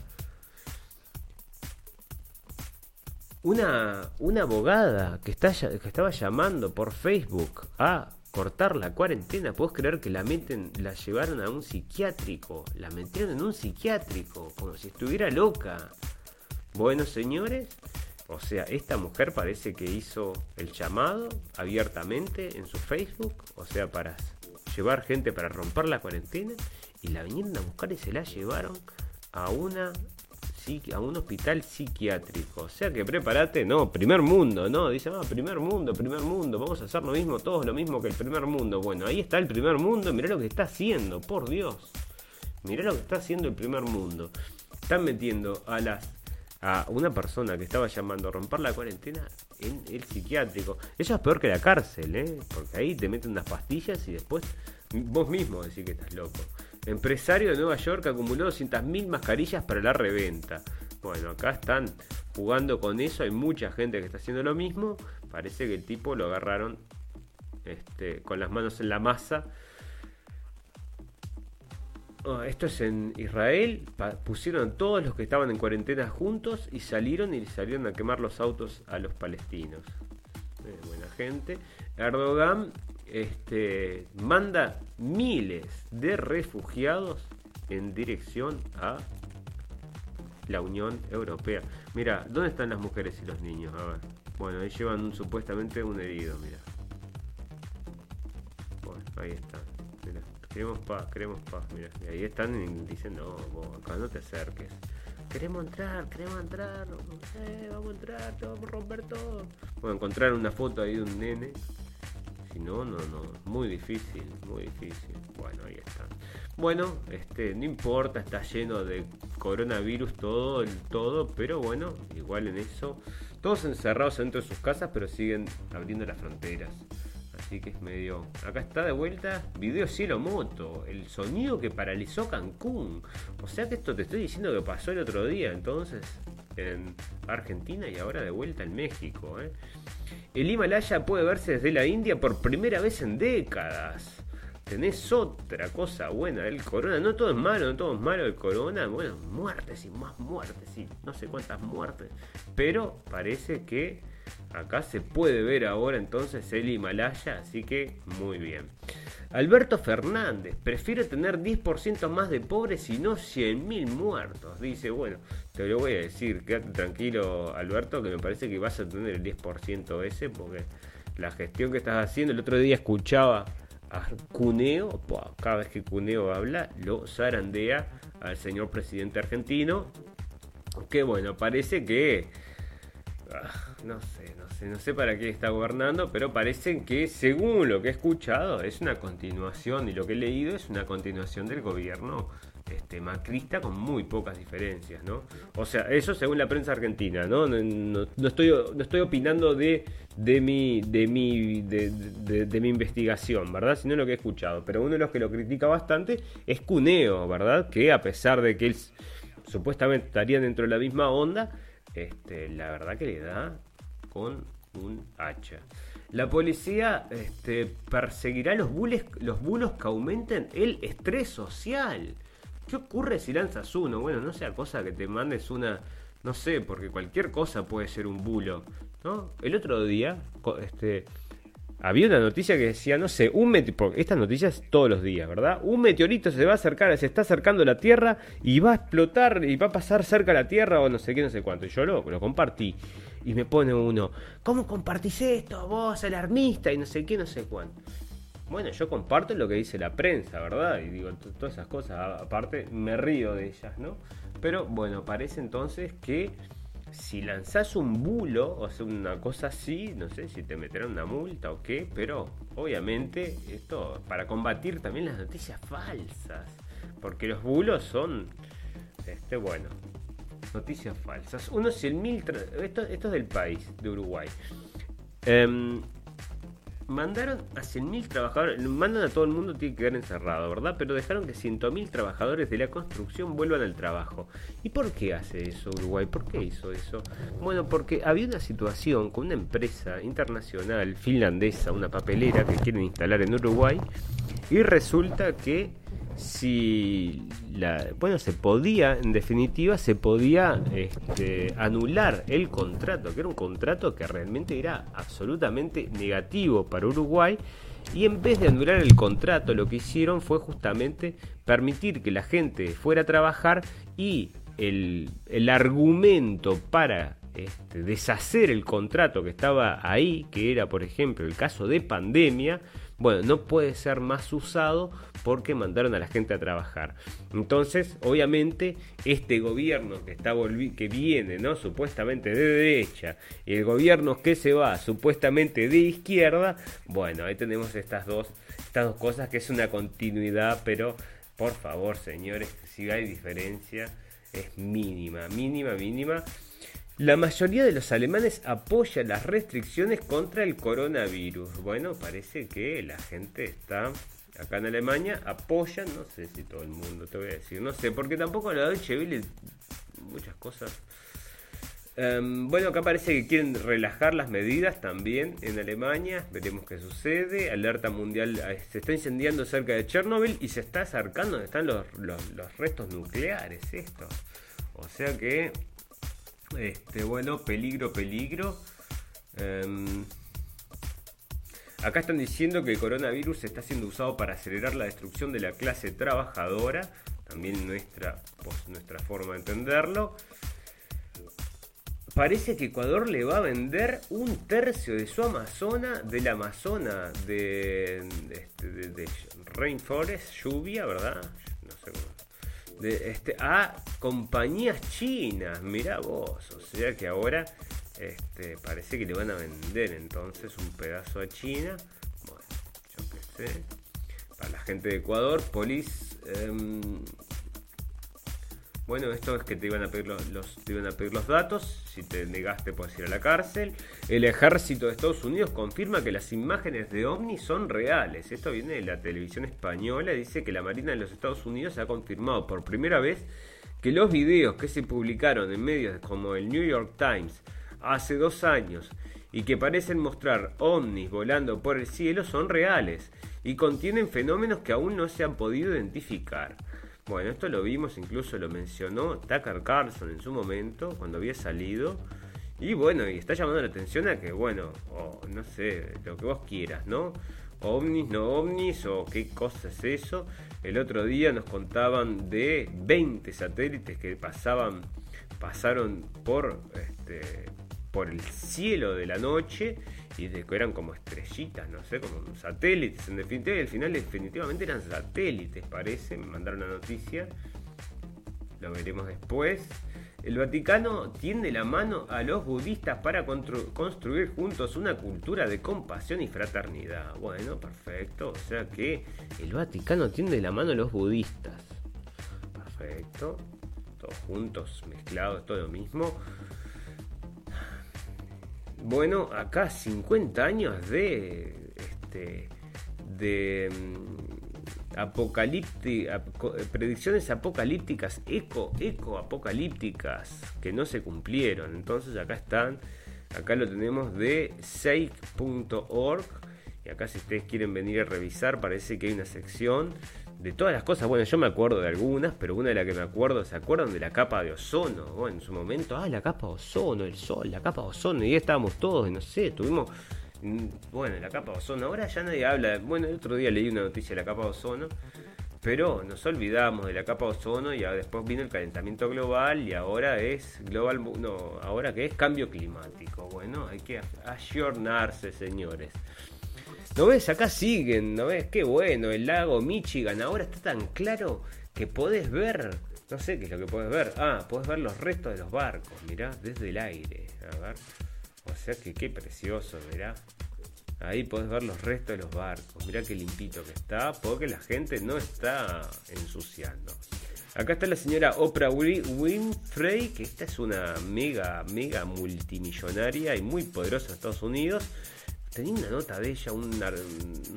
Una abogada que estaba llamando por Facebook a cortar la cuarentena. ¿Podés creer que la llevaron a un psiquiátrico? La metieron en un psiquiátrico, como si estuviera loca. Bueno, señores, o sea, esta mujer parece que hizo el llamado abiertamente en su Facebook, o sea, para llevar gente para romper la cuarentena, y la vinieron a buscar y se la llevaron a un hospital psiquiátrico. O sea que prepárate, no, primer mundo, no, dicen, primer mundo, vamos a hacer lo mismo, todos lo mismo que el primer mundo. Bueno, ahí está el primer mundo, mirá lo que está haciendo, por Dios, mirá lo que está haciendo el primer mundo. Están metiendo a una persona que estaba llamando a romper la cuarentena en el psiquiátrico. Eso es peor que la cárcel, porque ahí te meten unas pastillas y después vos mismo decís que estás loco. Empresario de Nueva York acumuló 200.000 mascarillas para la reventa. Bueno, acá están jugando con eso. Hay mucha gente que está haciendo lo mismo. Parece que el tipo lo agarraron con las manos en la masa. Esto es en Israel. Pusieron a todos los que estaban en cuarentena juntos y salieron a quemar los autos a los palestinos. Buena gente. Erdogan manda miles de refugiados en dirección a la Unión Europea. Mira, ¿dónde están las mujeres y los niños? A ver. Bueno, ahí llevan supuestamente un herido, mira. Bueno, ahí está. Mira. Queremos paz, mira. Y ahí están diciendo, no, acá no te acerques. Queremos entrar, vamos a entrar, te vamos a romper todo. Bueno, encontraron una foto ahí de un nene. Si no, muy difícil. Bueno, ahí están. Bueno, no importa, está lleno de coronavirus todo, pero bueno, igual en eso. Todos encerrados dentro de sus casas, pero siguen abriendo las fronteras. Así que es medio... Acá está de vuelta. Video cielo moto. El sonido que paralizó Cancún. O sea que esto te estoy diciendo que pasó el otro día. Entonces, en Argentina y ahora de vuelta en México. El Himalaya puede verse desde la India por primera vez en décadas. Tenés otra cosa buena del corona. No todo es malo el corona. Bueno, muertes y más muertes y no sé cuántas muertes. Pero parece que... Acá se puede ver ahora entonces el Himalaya, así que muy bien. Alberto Fernández, prefiero tener 10% más de pobres y no 100.000 muertos. Dice, bueno, te lo voy a decir, quédate tranquilo Alberto, que me parece que vas a tener el 10% ese, porque la gestión que estás haciendo, el otro día escuchaba a Cuneo, cada vez que Cuneo habla, lo zarandea al señor presidente argentino, que bueno, parece que... No sé para qué está gobernando, pero parece que, según lo que he escuchado, es una continuación, y lo que he leído es una continuación del gobierno macrista con muy pocas diferencias, ¿no? O sea, eso según la prensa argentina, ¿no? No estoy opinando de mi investigación, ¿verdad? Sino lo que he escuchado. Pero uno de los que lo critica bastante es Cuneo, ¿verdad? Que a pesar de que él supuestamente estaría dentro de la misma onda, la verdad que le da con un hacha. La policía perseguirá los bulos que aumenten el estrés social. ¿Qué ocurre si lanzas uno? Bueno, no sea cosa que te mandes una... No sé, porque cualquier cosa puede ser un bulo, ¿no? El otro día había una noticia que decía, no sé, estas noticias todos los días, ¿verdad? Un meteorito se está acercando a la Tierra y va a explotar y va a pasar cerca a la Tierra o no sé qué, no sé cuánto. Y yo lo compartí. Y me pone uno, ¿cómo compartís esto vos, alarmista? Y no sé qué, no sé cuánto. Bueno, yo comparto lo que dice la prensa, ¿verdad? Y digo, todas esas cosas, aparte, me río de ellas, ¿no? Pero bueno, parece entonces que... Si lanzás un bulo, o sea, una cosa así, no sé si te meterán una multa o qué, pero obviamente esto para combatir también las noticias falsas, porque los bulos son, noticias falsas. Unos 100.000, esto es del país, de Uruguay. mandaron a 100.000 trabajadores, mandan a todo el mundo, tiene que quedar encerrado, ¿verdad? Pero dejaron que 100.000 trabajadores de la construcción vuelvan al trabajo. ¿Y por qué hace eso Uruguay? ¿Por qué hizo eso? Bueno, porque había una situación con una empresa internacional finlandesa, una papelera que quieren instalar en Uruguay, y resulta que se podía anular el contrato, que era un contrato que realmente era absolutamente negativo para Uruguay, y en vez de anular el contrato lo que hicieron fue justamente permitir que la gente fuera a trabajar, y el argumento para deshacer el contrato que estaba ahí, que era por ejemplo el caso de pandemia, bueno, no puede ser más usado porque mandaron a la gente a trabajar. Entonces, obviamente, este gobierno que viene, ¿no?, supuestamente de derecha, y el gobierno que se va supuestamente de izquierda, bueno, ahí tenemos estas dos cosas que es una continuidad, pero por favor, señores, si hay diferencia, es mínima, mínima, mínima. La mayoría de los alemanes apoya las restricciones contra el coronavirus. Bueno, parece que la gente está acá en Alemania, apoya, no sé si todo el mundo, te voy a decir, no sé, porque tampoco la Deutsche Welle, muchas cosas. Bueno, acá parece que quieren relajar las medidas también en Alemania, veremos qué sucede. Alerta mundial, se está incendiando cerca de Chernobyl y se está acercando donde están los restos nucleares, esto. O sea que bueno, peligro. Acá están diciendo que el coronavirus está siendo usado para acelerar la destrucción de la clase trabajadora. También nuestra forma de entenderlo. Parece que Ecuador le va a vender 1/3 de su Amazonas, del Amazonas, de Rainforest, lluvia, ¿verdad? No sé cómo. A compañías chinas, mirá vos, o sea que ahora parece que le van a vender entonces un pedazo a China. Bueno, yo qué sé. Para la gente de Ecuador, bueno, esto es que te iban a pedir los datos. Si te negaste, puedes ir a la cárcel. El ejército de Estados Unidos confirma que las imágenes de OVNI son reales. Esto viene de la televisión española. Dice que la Marina de los Estados Unidos ha confirmado por primera vez que los videos que se publicaron en medios como el New York Times hace 2 años y que parecen mostrar ovnis volando por el cielo son reales y contienen fenómenos que aún no se han podido identificar. Bueno, esto lo vimos, incluso lo mencionó Tucker Carlson en su momento, cuando había salido. Y bueno, y está llamando la atención a que, bueno, no sé, lo que vos quieras, ¿no? Ovnis, no ovnis, o qué cosa es eso. El otro día nos contaban de 20 satélites que pasaron por el cielo de la noche, y de que eran como estrellitas, no sé, como satélites, en definitiva, y al final definitivamente eran satélites, parece. Me mandaron la noticia, lo veremos después. El Vaticano tiende la mano a los budistas para construir juntos una cultura de compasión y fraternidad. Bueno, perfecto, o sea que el Vaticano tiende la mano a los budistas, perfecto, todos juntos, mezclados, todo lo mismo. Bueno, acá 50 años predicciones apocalípticas, apocalípticas que no se cumplieron. Entonces acá lo tenemos de sake.org, y acá si ustedes quieren venir a revisar, parece que hay una sección de todas las cosas. Bueno, yo me acuerdo de algunas, pero una de las que me acuerdo, ¿se acuerdan de la capa de ozono? Bueno, en su momento, la capa de ozono, el sol, la capa de ozono, y ahí estábamos todos, no sé, tuvimos, bueno, la capa de ozono, ahora ya nadie habla. Bueno, el otro día leí una noticia de la capa de ozono, pero nos olvidamos de la capa de ozono, y después vino el calentamiento global, y ahora es cambio climático. Bueno, hay que ayornarse, señores. ¿No ves? Acá siguen, ¿no ves? Qué bueno, el lago Michigan ahora está tan claro que podés ver, no sé qué es lo que podés ver, podés ver los restos de los barcos, mirá, desde el aire, a ver, o sea que qué precioso, mirá, ahí podés ver los restos de los barcos, mirá qué limpito que está, porque la gente no está ensuciando. Acá está la señora Oprah Winfrey, que esta es una mega, mega multimillonaria y muy poderosa en Estados Unidos, Tenía una nota de ella, no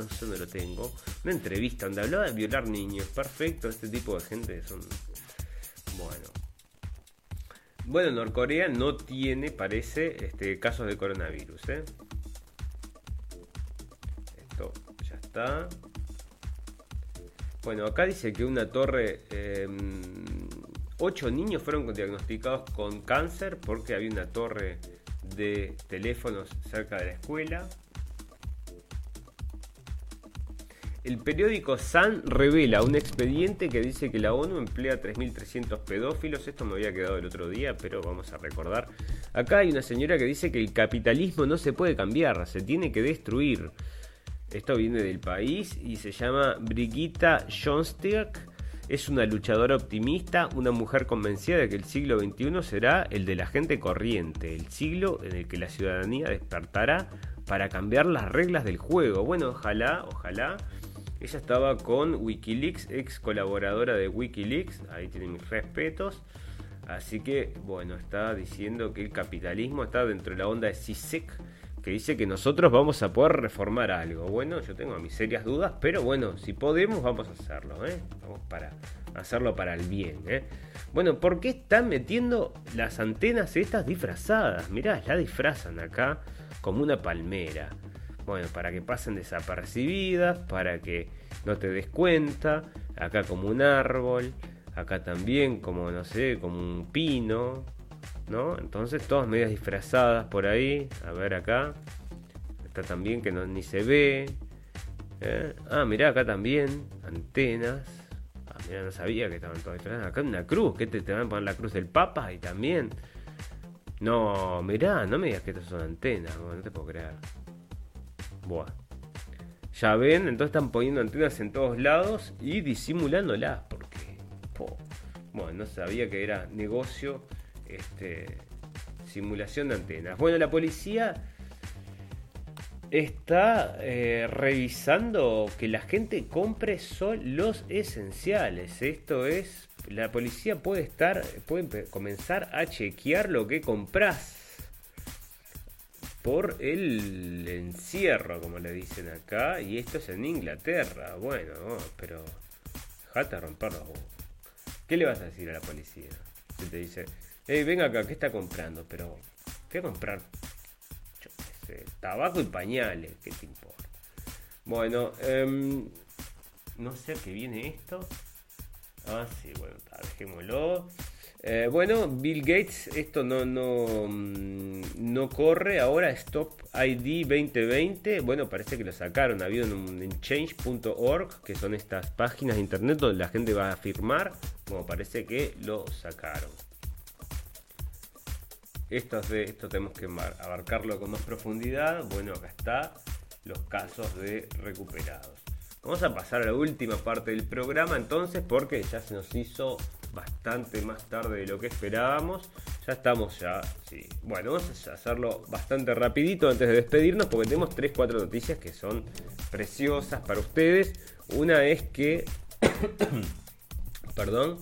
sé dónde lo tengo, una entrevista donde hablaba de violar niños. Perfecto, este tipo de gente son... Bueno, Norcorea no tiene, parece, casos de coronavirus, ¿eh? Esto ya está. Bueno, acá dice que una torre... 8 niños fueron diagnosticados con cáncer porque había una torre de teléfonos cerca de la escuela. El periódico Sun revela un expediente que dice que la ONU emplea 3.300 pedófilos. Esto me había quedado el otro día, pero vamos a recordar. Acá hay una señora que dice que el capitalismo no se puede cambiar, se tiene que destruir. Esto viene del país y se llama Brigitta Johnstierk. Es una luchadora optimista, una mujer convencida de que el siglo XXI será el de la gente corriente, el siglo en el que la ciudadanía despertará para cambiar las reglas del juego. Bueno, ojalá. Ella estaba con Wikileaks, ex colaboradora de Wikileaks, ahí tienen mis respetos. Así que, bueno, está diciendo que el capitalismo está dentro de la onda de CISEC, que dice que nosotros vamos a poder reformar algo. Bueno, yo tengo mis serias dudas, pero bueno, si podemos, vamos a hacerlo, ¿eh? Vamos para hacerlo para el bien, ¿eh? Bueno, ¿por qué están metiendo las antenas estas disfrazadas? Mirá, la disfrazan acá como una palmera. Bueno, para que pasen desapercibidas, para que no te des cuenta. Acá como un árbol, acá también como, no sé, como un pino, ¿no? Entonces todas medias disfrazadas por ahí. A ver acá. Está también que no, ni se ve. Ah, mirá, acá también. Antenas. Ah, mirá, no sabía que estaban todas disfrazadas. Acá una cruz. ¿Qué te van a poner la cruz del Papa? Y también. No, mirá, no me digas que estas son antenas. No te puedo creer. Buah. Ya ven, entonces están poniendo antenas en todos lados y disimulándolas. Porque... Bueno, no sabía que era negocio. Simulación de antenas. Bueno, la policía está revisando que la gente compre los esenciales. Esto es, la policía puede comenzar a chequear lo que compras por el encierro, como le dicen acá, y esto es en Inglaterra. Bueno, pero dejate romper los huevos. ¿Qué le vas a decir a la policía? Si te dice: venga acá, ¿qué está comprando? Pero, ¿qué comprar? Yo qué sé, tabaco y pañales, ¿qué te importa? Bueno, no sé a qué viene esto. Ah, sí, bueno, dejémoslo. Bueno, Bill Gates, esto no corre. Ahora Stop ID 2020. Bueno, parece que lo sacaron. Ha habido en change.org, que son estas páginas de internet donde la gente va a firmar. Bueno, parece que lo sacaron. Esto tenemos que abarcarlo con más profundidad. Bueno, acá está los casos de recuperados. Vamos a pasar a la última parte del programa entonces, porque ya se nos hizo bastante más tarde de lo que esperábamos. Sí. Bueno, vamos a hacerlo bastante rapidito antes de despedirnos, porque tenemos 3-4 noticias que son preciosas para ustedes. Una es que... Perdón.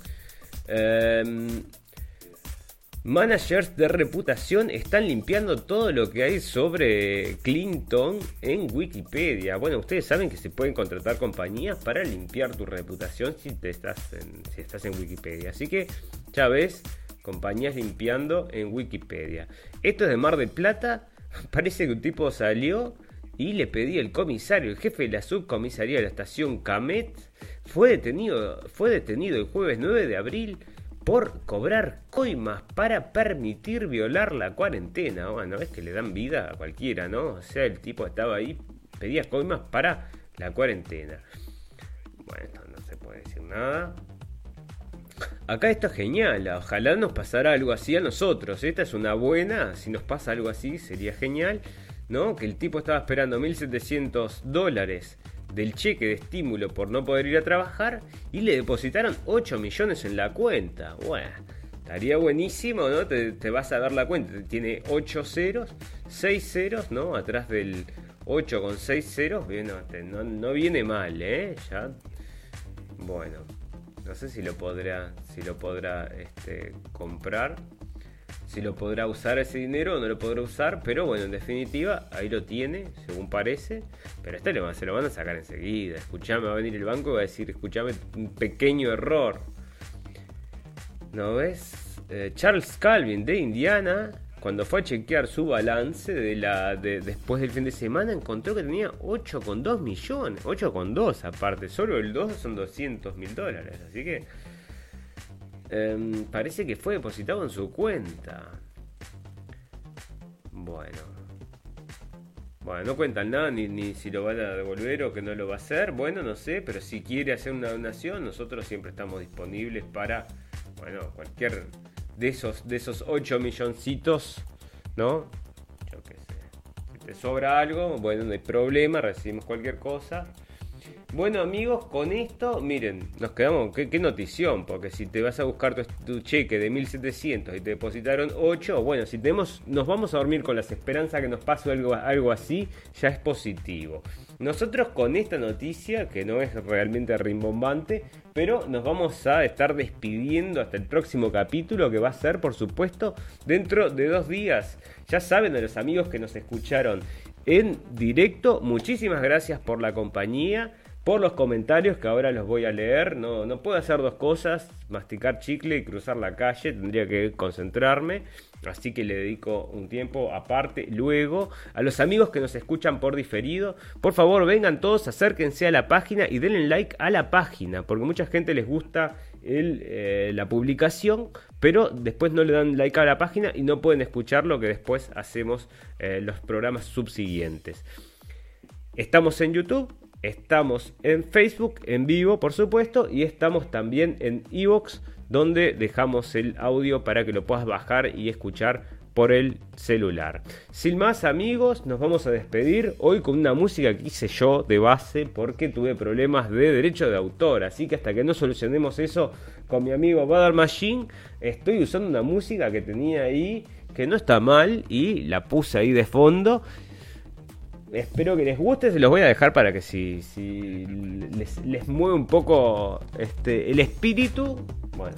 Managers de reputación están limpiando todo lo que hay sobre Clinton en Wikipedia. Bueno, ustedes saben que se pueden contratar compañías para limpiar tu reputación si estás en Wikipedia. Así que ya ves, compañías limpiando en Wikipedia. Esto es de Mar del Plata. Parece que un tipo salió y le pedí al comisario, el jefe de la subcomisaría de la estación Camet. Fue detenido el jueves 9 de abril. Por cobrar coimas para permitir violar la cuarentena. Bueno, es que le dan vida a cualquiera, ¿no? O sea, el tipo estaba ahí, pedía coimas para la cuarentena. Bueno, esto no se puede decir nada. Acá esto es genial. Ojalá nos pasara algo así a nosotros. Esta es una buena. Si nos pasa algo así, sería genial, ¿no? Que el tipo estaba esperando $1,700 del cheque de estímulo por no poder ir a trabajar y le depositaron 8 millones en la cuenta. Bueno, estaría buenísimo, ¿no? Te vas a ver la cuenta, tiene 8 ceros, 6 ceros, ¿no? Atrás del 8 con 6 ceros, bueno, no viene mal, ¿eh? Ya. Bueno, no sé si lo podrá comprar. si lo podrá usar ese dinero o no lo podrá usar, pero bueno, en definitiva, ahí lo tiene, según parece, pero se lo van a sacar enseguida. Escuchame, va a venir el banco y va a decir, escuchame, un pequeño error. ¿No ves? Charles Calvin de Indiana, cuando fue a chequear su balance después del fin de semana, encontró que tenía 8,2 millones, 8,2 aparte, solo el 2 son $200,000, así que parece que fue depositado en su cuenta. Bueno, no cuentan nada, ni si lo van a devolver o que no lo va a hacer, bueno, no sé, pero si quiere hacer una donación, nosotros siempre estamos disponibles para, bueno, cualquier de esos 8 milloncitos, ¿no? Yo qué sé, si te sobra algo, bueno, no hay problema, recibimos cualquier cosa. Bueno, amigos, con esto, miren, nos quedamos, qué notición, porque si te vas a buscar tu cheque de 1.700 y te depositaron 8, bueno, si nos vamos a dormir con las esperanzas que nos pase algo así, ya es positivo. Nosotros con esta noticia, que no es realmente rimbombante, pero nos vamos a estar despidiendo hasta el próximo capítulo, que va a ser, por supuesto, dentro de 2 días. Ya saben, a los amigos que nos escucharon en directo, muchísimas gracias por la compañía, por los comentarios que ahora los voy a leer. No puedo hacer 2 cosas, masticar chicle y cruzar la calle, tendría que concentrarme, así que le dedico un tiempo aparte. Luego, a los amigos que nos escuchan por diferido, por favor vengan todos, acérquense a la página y denle like a la página, porque mucha gente les gusta la publicación, pero después no le dan like a la página y no pueden escuchar lo que después hacemos, los programas subsiguientes. Estamos en YouTube, estamos en Facebook en vivo, por supuesto, y estamos también en iVoox, donde dejamos el audio para que lo puedas bajar y escuchar por el celular. Sin más, amigos, nos vamos a despedir hoy con una música que hice yo de base, porque tuve problemas de derecho de autor, así que hasta que no solucionemos eso con mi amigo Badar Machine, estoy usando una música que tenía ahí, que no está mal, y la puse ahí de fondo. Espero que les guste, se los voy a dejar para que si les mueve un poco el espíritu. Bueno,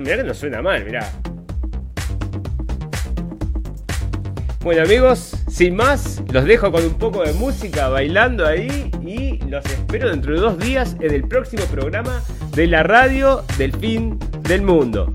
mirá que no suena mal, mirá. Bueno, amigos, sin más, los dejo con un poco de música bailando ahí y los espero dentro de 2 días en el próximo programa de la radio del fin del mundo.